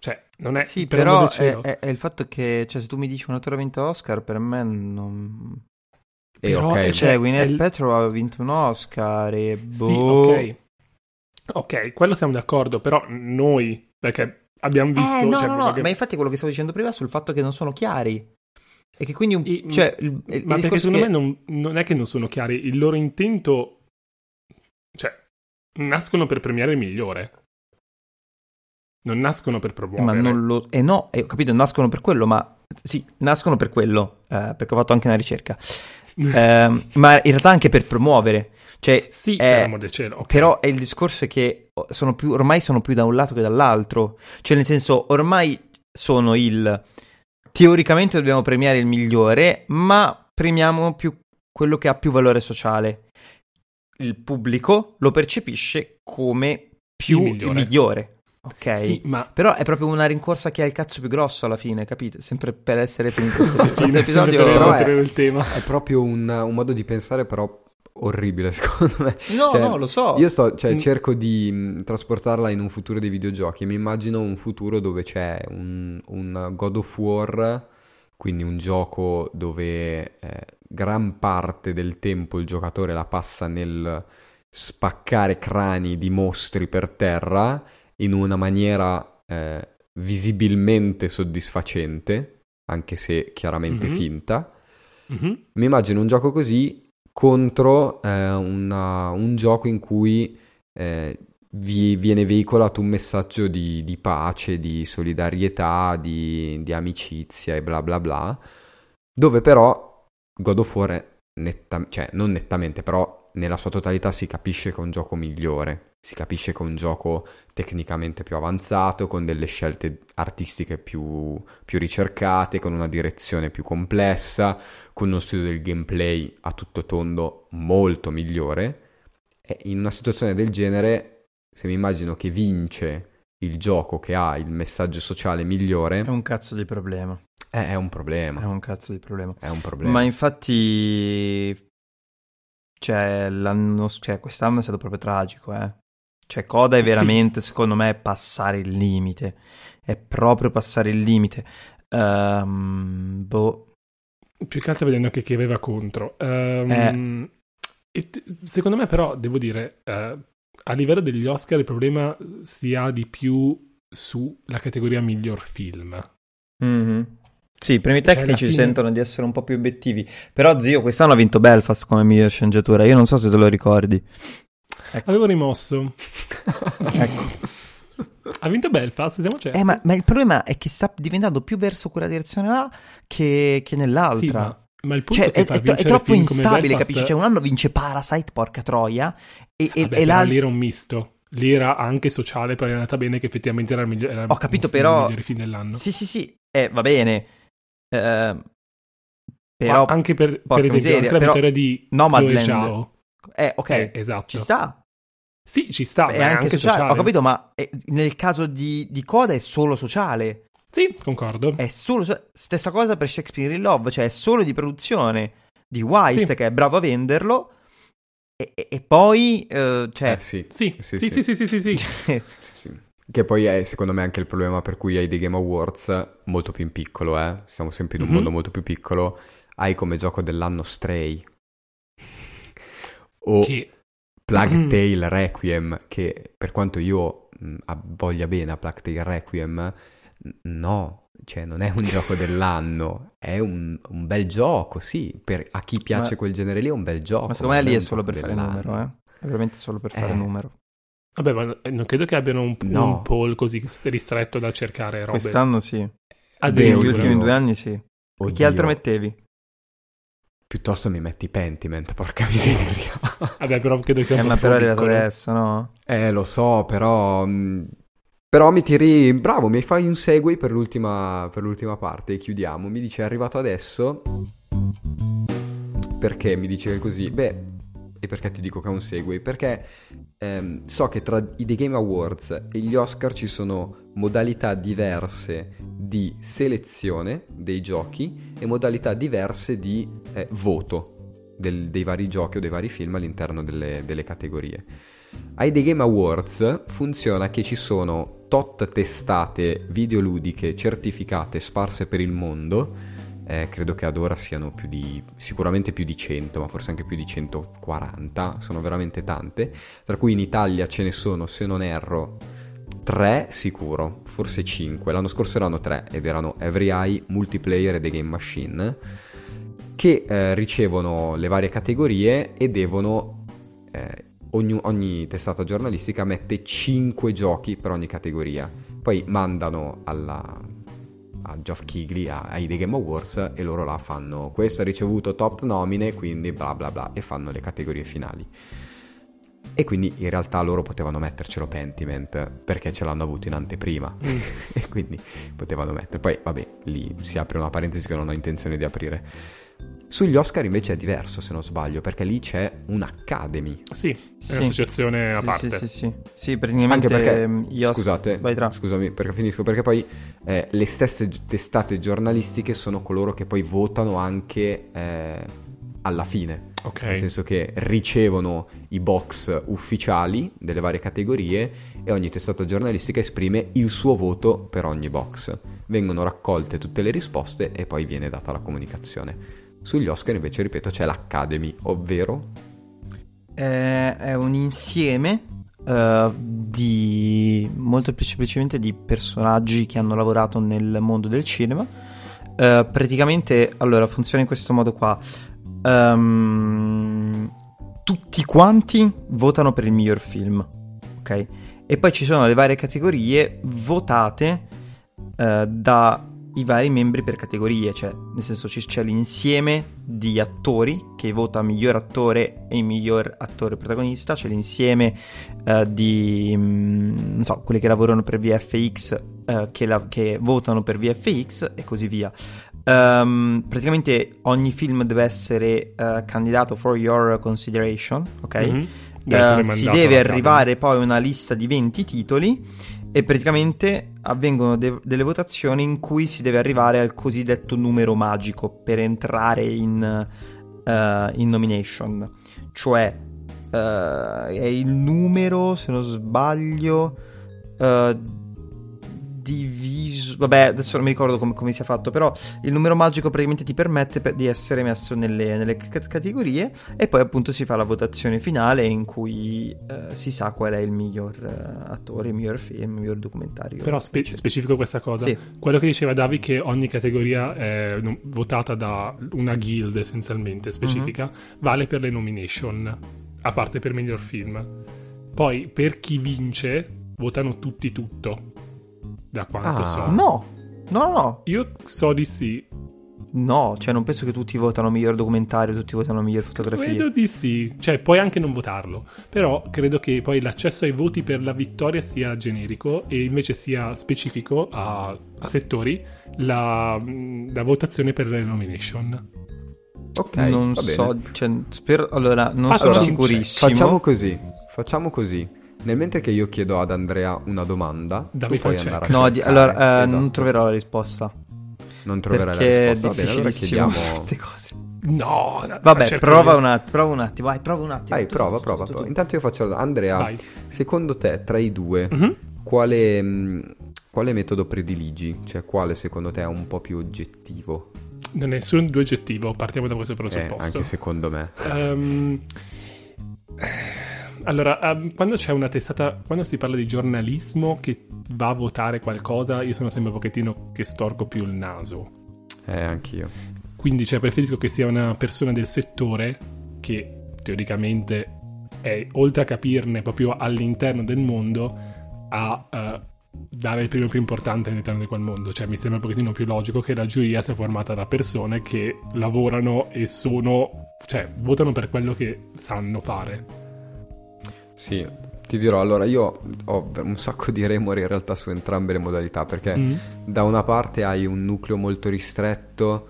Cioè, non è... Sì, però è il fatto che, cioè, se tu mi dici un attore ha vinto Oscar, per me non... Però, okay. Cioè, Gwyneth Paltrow ha vinto un Oscar e boh... Sì, ok, quello siamo d'accordo, però noi, perché abbiamo visto... No, ma infatti quello che stavo dicendo prima sul fatto che non sono chiari. E che quindi ma perché secondo me non è che non sono chiari. Il loro intento, cioè, nascono per premiare il migliore, non nascono per promuovere. Ma non lo... no, ho capito, nascono per quello, ma Sì, nascono per quello, perché ho fatto anche una ricerca. Ma in realtà anche per promuovere. Cioè, sì, okay. Però è il discorso che ormai sono più da un lato che dall'altro. Cioè, nel senso, ormai sono il... Teoricamente dobbiamo premiare il migliore, ma premiamo più quello che ha più valore sociale. Il pubblico lo percepisce come più il migliore. Ok, sì, ma... però è proprio una rincorsa che ha il cazzo più grosso alla fine, capite? Sempre per essere finito questo episodio, però il tema è proprio un modo di pensare però orribile, secondo me. No, cioè, no, lo so. Io cerco di trasportarla in un futuro dei videogiochi. Mi immagino un futuro dove c'è un God of War, quindi un gioco dove gran parte del tempo il giocatore la passa nel spaccare crani di mostri per terra in una maniera visibilmente soddisfacente, anche se chiaramente finta. Mi immagino un gioco così contro un gioco in cui vi viene veicolato un messaggio di pace, di solidarietà, di amicizia e bla bla bla, dove però God of War è non nettamente, però nella sua totalità si capisce che è un gioco migliore, si capisce che è un gioco tecnicamente più avanzato, con delle scelte artistiche più ricercate, con una direzione più complessa, con uno studio del gameplay a tutto tondo molto migliore. E in una situazione del genere, se mi immagino che vince il gioco che ha il messaggio sociale migliore... È un cazzo di problema. È un problema. È un cazzo di problema. È un problema. Ma infatti... Cioè, quest'anno è stato proprio tragico, eh. Cioè, Coda è veramente, secondo me, passare il limite. È proprio passare il limite. Più che altro vedendo che chi aveva contro. Secondo me, però, devo dire, a livello degli Oscar il problema si ha di più sulla categoria miglior film. Sì, i premi tecnici sentono di essere un po' più obiettivi. Però, zio, quest'anno ha vinto Belfast come miglior sceneggiatura. Io non so se te lo ricordi. Ecco. Avevo rimosso. Ecco. Ha vinto Belfast, siamo certi. Ma il problema è che sta diventando più verso quella direzione là che nell'altra. Sì, ma il punto è troppo instabile, Belfast... capisci? Cioè, un anno vince Parasite, porca troia. E l'altro... lì era un misto. Lì era anche sociale, però è andata bene che effettivamente era il migliore. Ho capito, però... migliore film dell'anno. Sì. Va bene. Però ma anche per esempio anche la vittoria di Nomadland, ok, esatto, ci sta, sì, ci sta, è anche sociale, ho capito, ma nel caso di Coda è solo sociale. Sì, concordo, è solo stessa cosa per Shakespeare in Love, cioè è solo di produzione di Wise, sì, che è bravo a venderlo e poi sì. Che poi è, secondo me, anche il problema per cui hai dei Game Awards molto più in piccolo, Siamo sempre in un mondo molto più piccolo. Hai come gioco dell'anno Stray o Plague Tale Requiem, che per quanto io voglia bene a Plague Tale Requiem, no, cioè non è un gioco dell'anno, è un bel gioco, sì, per a chi piace quel genere lì è un bel gioco. Ma secondo me lì è solo per fare il numero, È veramente solo per fare il numero. Vabbè, ma non credo che abbiano un pool così ristretto da cercare robe. Quest'anno sì. Negli ultimi 2 anni sì. Oddio. E chi altro mettevi? Piuttosto mi metti Pentiment, porca miseria. Vabbè, però credo sia un po' però è arrivato adesso, no? Lo so, però mi tiri... Bravo, mi fai un segue per l'ultima parte e chiudiamo. Mi dice, è arrivato adesso. Perché mi dice così? Beh... E perché ti dico che è un segue? Perché so che tra i The Game Awards e gli Oscar ci sono modalità diverse di selezione dei giochi e modalità diverse di voto dei vari giochi o dei vari film all'interno delle categorie. Ai The Game Awards funziona che ci sono tot testate videoludiche certificate sparse per il mondo. Credo che ad ora siano sicuramente più di 100, ma forse anche più di 140, sono veramente tante, tra cui in Italia ce ne sono, se non erro, 3 sicuro, forse 5, l'anno scorso erano 3 ed erano Every Eye, Multiplayer e The Game Machine, che ricevono le varie categorie e devono, ogni testata giornalistica mette 5 giochi per ogni categoria, poi mandano alla... a Geoff Keighley ai The Game Awards, e loro là fanno questo ha ricevuto top nomine, quindi bla bla bla, e fanno le categorie finali. E quindi in realtà loro potevano mettercelo Pentiment perché ce l'hanno avuto in anteprima e quindi potevano mettere, poi vabbè, lì si apre una parentesi che non ho intenzione di aprire. Sugli Oscar invece è diverso, se non sbaglio, perché lì c'è un'Academy. Sì. È un'associazione a parte. Sì, praticamente. Anche perché, scusami perché finisco, perché poi le stesse testate giornalistiche sono coloro che poi votano anche alla fine. Okay. Nel senso che ricevono i box ufficiali delle varie categorie e ogni testata giornalistica esprime il suo voto per ogni box. Vengono raccolte tutte le risposte e poi viene data la comunicazione. Sugli Oscar invece, ripeto, c'è l'Academy, ovvero è un insieme di molto più semplicemente di personaggi che hanno lavorato nel mondo del cinema. Praticamente, allora, funziona in questo modo qua. Tutti quanti votano per il miglior film, ok? E poi ci sono le varie categorie votate dai vari membri per categorie, cioè nel senso c'è l'insieme di attori che vota miglior attore e miglior attore protagonista, c'è l'insieme di non so, quelli che lavorano per VFX che votano per VFX e così via. Praticamente ogni film deve essere candidato for your consideration, ok? Mm-hmm. Si deve arrivare poi a una lista di 20 titoli e praticamente avvengono delle votazioni in cui si deve arrivare al cosiddetto numero magico per entrare in nomination, cioè è il numero, se non sbaglio, diviso, vabbè adesso non mi ricordo come sia fatto, però il numero magico praticamente ti permette di essere messo nelle categorie e poi appunto si fa la votazione finale in cui si sa qual è il miglior attore, il miglior film, il miglior documentario. Però specifico questa cosa, sì. Quello che diceva Davi, che ogni categoria è votata da una guild essenzialmente specifica, vale per le nomination, a parte per miglior film. Poi per chi vince votano tutti tutto, da quanto so. No. Io so di sì. No, cioè non penso che tutti votano miglior documentario, tutti votano miglior fotografia. Credo di sì, cioè puoi anche non votarlo, però credo che poi l'accesso ai voti per la vittoria sia generico e invece sia specifico a settori la votazione per le nomination. Ok, non so, cioè, spero, allora non sono sicurissimo. Facciamo così. Nel mentre che io chiedo ad Andrea una domanda, Davi, puoi andare a cercare. Esatto. Non troverò la risposta. Non troverai la risposta. Perché è difficilissimo. Bene, allora queste cose. No, vabbè, prova un attimo. Vai, prova. Intanto io faccio la domanda. Andrea, vai. Secondo te, tra i due, quale metodo prediligi? Cioè, quale secondo te è un po' più oggettivo? Non è solo due oggettivo, partiamo da questo presupposto. Anche secondo me. Allora, quando c'è una testata, quando si parla di giornalismo che va a votare qualcosa, io sono sempre un pochettino che storco più il naso. Anch'io. Quindi, cioè, preferisco che sia una persona del settore che, teoricamente, è, oltre a capirne proprio all'interno del mondo, a dare il premio più importante all'interno di quel mondo. Cioè, mi sembra un pochettino più logico che la giuria sia formata da persone che lavorano e votano per quello che sanno fare. Sì, ti dirò, allora io ho un sacco di remore in realtà su entrambe le modalità, perché da una parte hai un nucleo molto ristretto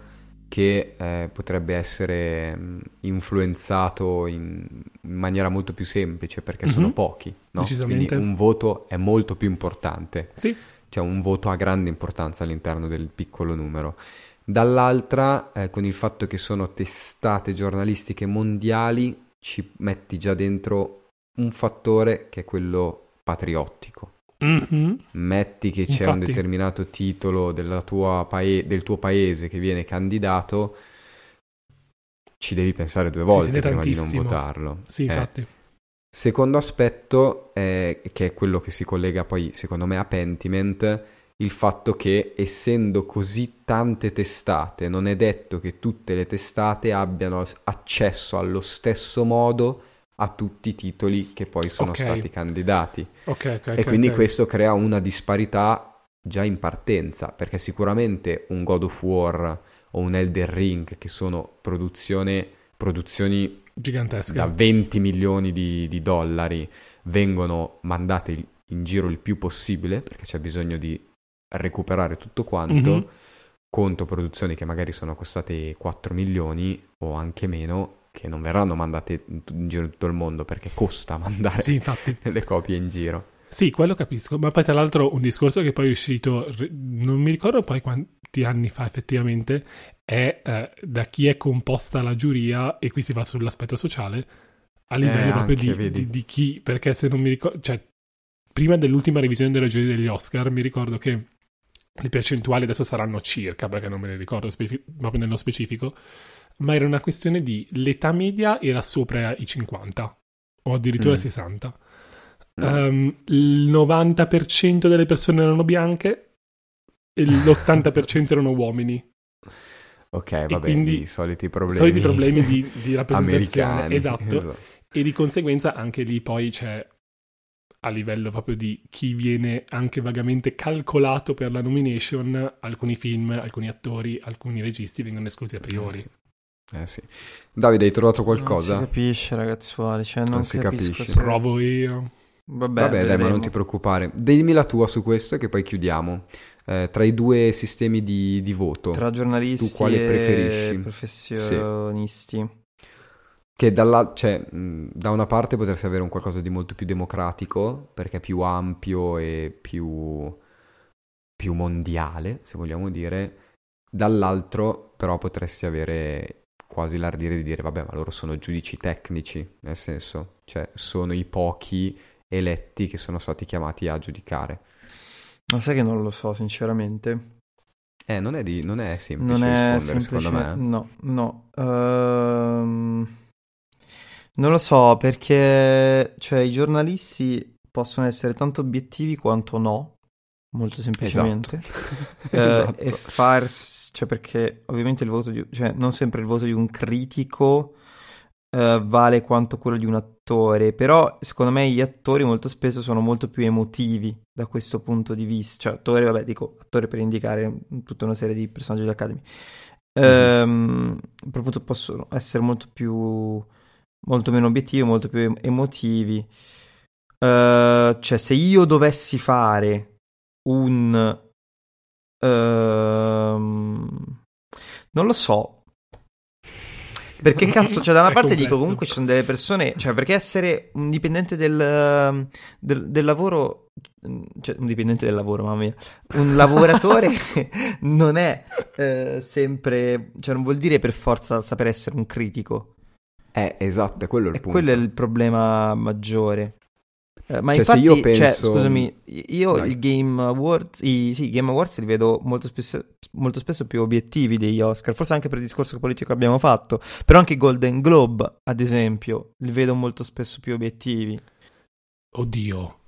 che potrebbe essere influenzato in maniera molto più semplice, perché sono pochi, no? Decisamente. Quindi un voto è molto più importante, sì. Cioè un voto ha grande importanza all'interno del piccolo numero. Dall'altra, con il fatto che sono testate giornalistiche mondiali, ci metti già dentro un fattore che è quello patriottico. Metti che c'è un determinato titolo del tuo paese che viene candidato, ci devi pensare due volte prima tantissimo. Di non votarlo. Sì, infatti. Secondo aspetto, che è quello che si collega poi secondo me a Pentiment, il fatto che essendo così tante testate, non è detto che tutte le testate abbiano accesso allo stesso modo a tutti i titoli che poi sono stati candidati. E quindi questo crea una disparità già in partenza, perché sicuramente un God of War o un Elden Ring, che sono produzioni gigantesche da 20 milioni di dollari, vengono mandate in giro il più possibile, perché c'è bisogno di recuperare tutto quanto, mm-hmm. contro produzioni che magari sono costate 4 milioni o anche meno, che non verranno mandate in giro tutto il mondo, perché costa mandare le copie in giro. Sì, quello capisco, ma poi tra l'altro un discorso che poi è uscito, non mi ricordo poi quanti anni fa effettivamente, è da chi è composta la giuria, e qui si va sull'aspetto sociale, a livello proprio anche, di chi, perché se non mi ricordo, cioè prima dell'ultima revisione della giuria degli Oscar mi ricordo che le percentuali adesso saranno circa, perché non me ne ricordo proprio nello specifico, ma era una questione di l'età media era sopra i 50 o addirittura 60. Il 90% delle persone erano bianche e l'80% erano uomini. Ok, vabbè, quindi i soliti problemi di rappresentazione, esatto. E di conseguenza anche lì poi c'è, a livello proprio di chi viene anche vagamente calcolato per la nomination, alcuni film, alcuni attori, alcuni registi vengono esclusi a priori. Sì. Davide, hai trovato qualcosa? Non si capisce, ragazzuoli, cioè non si capisce. Se... provo io. Vabbè dai, ma non ti preoccupare. Dimmi la tua su questo che poi chiudiamo. Tra i due sistemi di voto, tra giornalisti, tu quale preferisci? E professionisti. Sì. Che da una parte potresti avere un qualcosa di molto più democratico, perché è più ampio e più mondiale, se vogliamo dire. Dall'altro però potresti avere quasi l'ardire di dire vabbè, ma loro sono giudici tecnici, nel senso, cioè sono i pochi eletti che sono stati chiamati a giudicare. Ma sai che non lo so sinceramente. Non è semplice rispondere, semplice, secondo me. No. Non lo so, perché cioè i giornalisti possono essere tanto obiettivi quanto no, molto semplicemente. Esatto. Esatto. E farsi, cioè, perché ovviamente il voto non sempre il voto di un critico vale quanto quello di un attore, però secondo me gli attori molto spesso sono molto più emotivi da questo punto di vista, cioè attore per indicare tutta una serie di personaggi dell'Academy, proprio possono essere molto meno obiettivi, molto più emotivi. Cioè se io dovessi fare un non lo so. Perché cazzo, cioè da una parte dico comunque ci sono delle persone, cioè perché essere un dipendente del lavoro, cioè un dipendente del lavoro, mamma mia, un lavoratore non è sempre, cioè non vuol dire per forza saper essere un critico. Esatto, è quello il punto. Quello è il problema maggiore. Ma cioè, infatti, se io penso... cioè, scusami, io dai. Il Game Awards, Game Awards li vedo molto spesso più obiettivi degli Oscar, forse anche per il discorso politico che abbiamo fatto, però anche i Golden Globe, ad esempio, li vedo molto spesso più obiettivi. Oddio.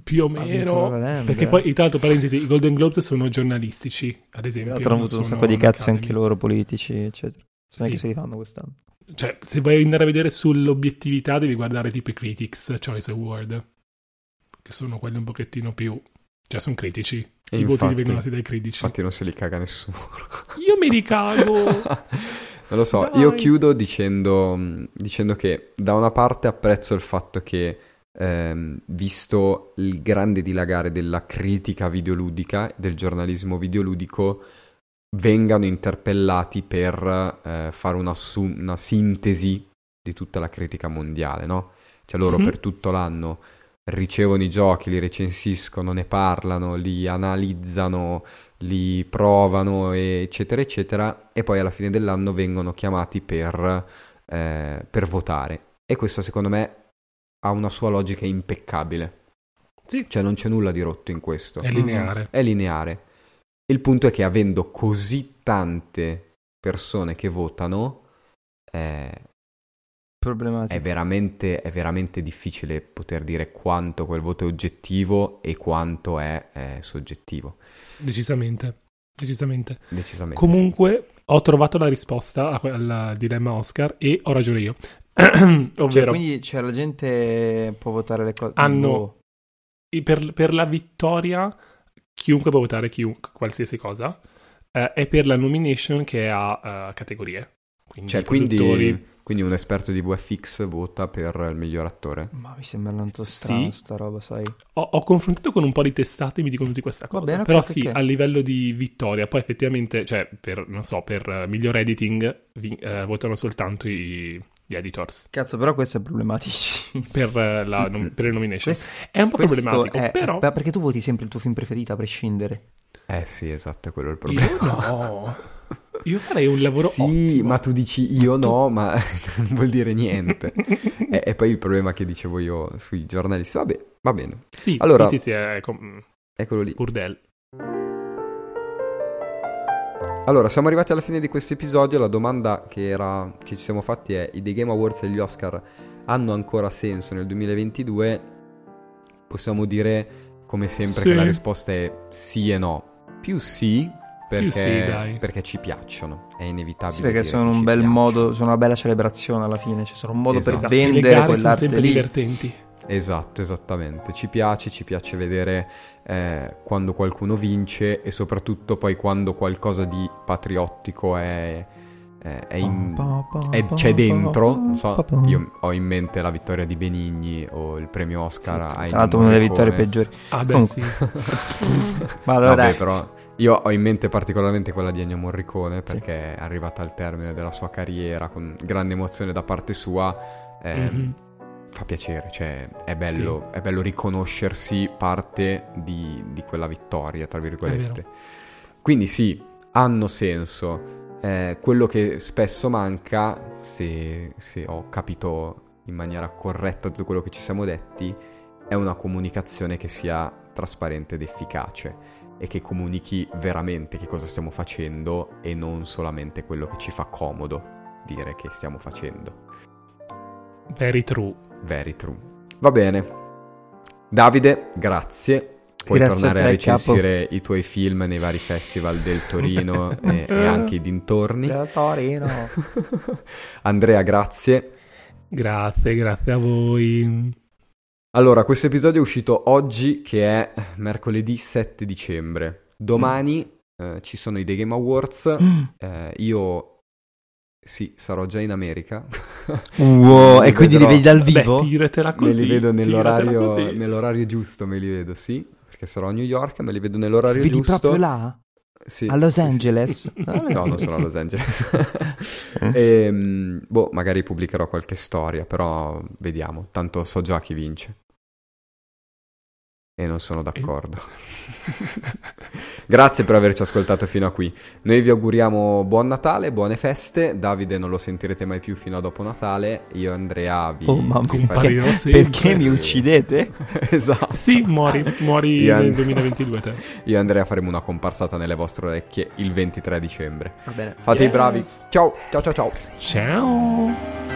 Più o meno, perché poi, tra l'altro, parentesi, i Golden Globes sono giornalistici, ad esempio. Hanno avuto un sacco di cazzi anche loro, politici, eccetera. Sì. Che si rifanno quest'anno. Cioè, se vuoi andare a vedere sull'obiettività devi guardare tipo i Critics Choice Award, che sono quelli un pochettino più, cioè sono critici, e i voti li vengono dati dai critici. Infatti non se li caga nessuno. Io mi ricago. Non lo so, dai. Io chiudo dicendo che da una parte apprezzo il fatto che visto il grande dilagare della critica videoludica, del giornalismo videoludico, vengano interpellati per fare una sintesi di tutta la critica mondiale, no? Cioè loro per tutto l'anno ricevono i giochi, li recensiscono, ne parlano, li analizzano, li provano, eccetera, eccetera, e poi alla fine dell'anno vengono chiamati per votare. E questo, secondo me, ha una sua logica impeccabile. Sì. Cioè non c'è nulla di rotto in questo. È lineare. È lineare. Il punto è che avendo così tante persone che votano è veramente difficile poter dire quanto quel voto è oggettivo e quanto è soggettivo. Decisamente. Comunque sì. Ho trovato la risposta al dilemma Oscar e ho ragione io. Ovvero, cioè, quindi la gente può votare le cose. Per la vittoria chiunque può votare qualsiasi cosa, è per la nomination che ha categorie. Quindi cioè, quindi un esperto di VFX vota per il miglior attore. Ma mi sembra tanto strano, sì. Sta roba, sai. Ho confrontato con un po' di testate e mi dicono di questa cosa. Bene, però sì, a livello di vittoria, poi effettivamente, cioè, per, non so, per miglior editing votano soltanto gli editors. Cazzo, però questo è problematico. Per le nomination. È un po' problematico, però... Perché tu voti sempre il tuo film preferito a prescindere. Sì, esatto, quello è il problema. No... Io farei un lavoro ottimo. Ma tu dici io no, ma non vuol dire niente. E poi il problema che dicevo io sui giornalisti, vabbè, va bene. Sì, allora, sì, eccolo lì. Burdel. Allora, siamo arrivati alla fine di questo episodio. La domanda che ci siamo fatti è: i The Game Awards e gli Oscar hanno ancora senso nel 2022? Possiamo dire, come sempre, sì, che la risposta è sì e no. Più sì... Perché ci piacciono, è inevitabile. Sì, perché sono un bel modo, sono una bella celebrazione alla fine, cioè sono un modo per vendere quell'arte lì. Le gare sono sempre divertenti. Esatto, esattamente. Ci piace vedere quando qualcuno vince e soprattutto poi quando qualcosa di patriottico c'è dentro. Non so, io ho in mente la vittoria di Benigni o il premio Oscar. Sì, tra l'altro una delle vittorie peggiori. Ah, beh, sì. Vabbè, dai. Però io ho in mente particolarmente quella di Ennio Morricone, perché è arrivata al termine della sua carriera con grande emozione da parte sua. Fa piacere, cioè è bello riconoscersi parte di quella vittoria, tra virgolette. Quindi sì, hanno senso. Quello che spesso manca, se ho capito in maniera corretta tutto quello che ci siamo detti, è una comunicazione che sia trasparente ed efficace e che comunichi veramente che cosa stiamo facendo e non solamente quello che ci fa comodo dire che stiamo facendo. Very true. Va bene, Davide, grazie. Tornare a recensire i tuoi film nei vari festival del Torino e anche i dintorni del Torino. Andrea, grazie a voi. Allora, questo episodio è uscito oggi, che è mercoledì 7 dicembre. Domani ci sono i The Game Awards. Io sarò già in America. Wow, e quindi li vedi dal vivo? Beh, tiratela così. Me li vedo nell'orario giusto, me li vedo, sì. Perché sarò a New York, me li vedo nell'orario giusto. Vedi proprio là? Sì, a Los Angeles? Sì. No, non sono a Los Angeles. Magari pubblicherò qualche storia, però vediamo. Tanto so già chi vince. E non sono d'accordo. Grazie per averci ascoltato fino a qui. Noi vi auguriamo buon Natale, buone feste. Davide non lo sentirete mai più fino a dopo Natale. Io e Andrea perché mi uccidete? Esatto. Sì, muori nel 2022 te. Io e Andrea faremo una comparsata nelle vostre orecchie il 23 dicembre. Va bene. Fate i bravi. Ciao. Ciao.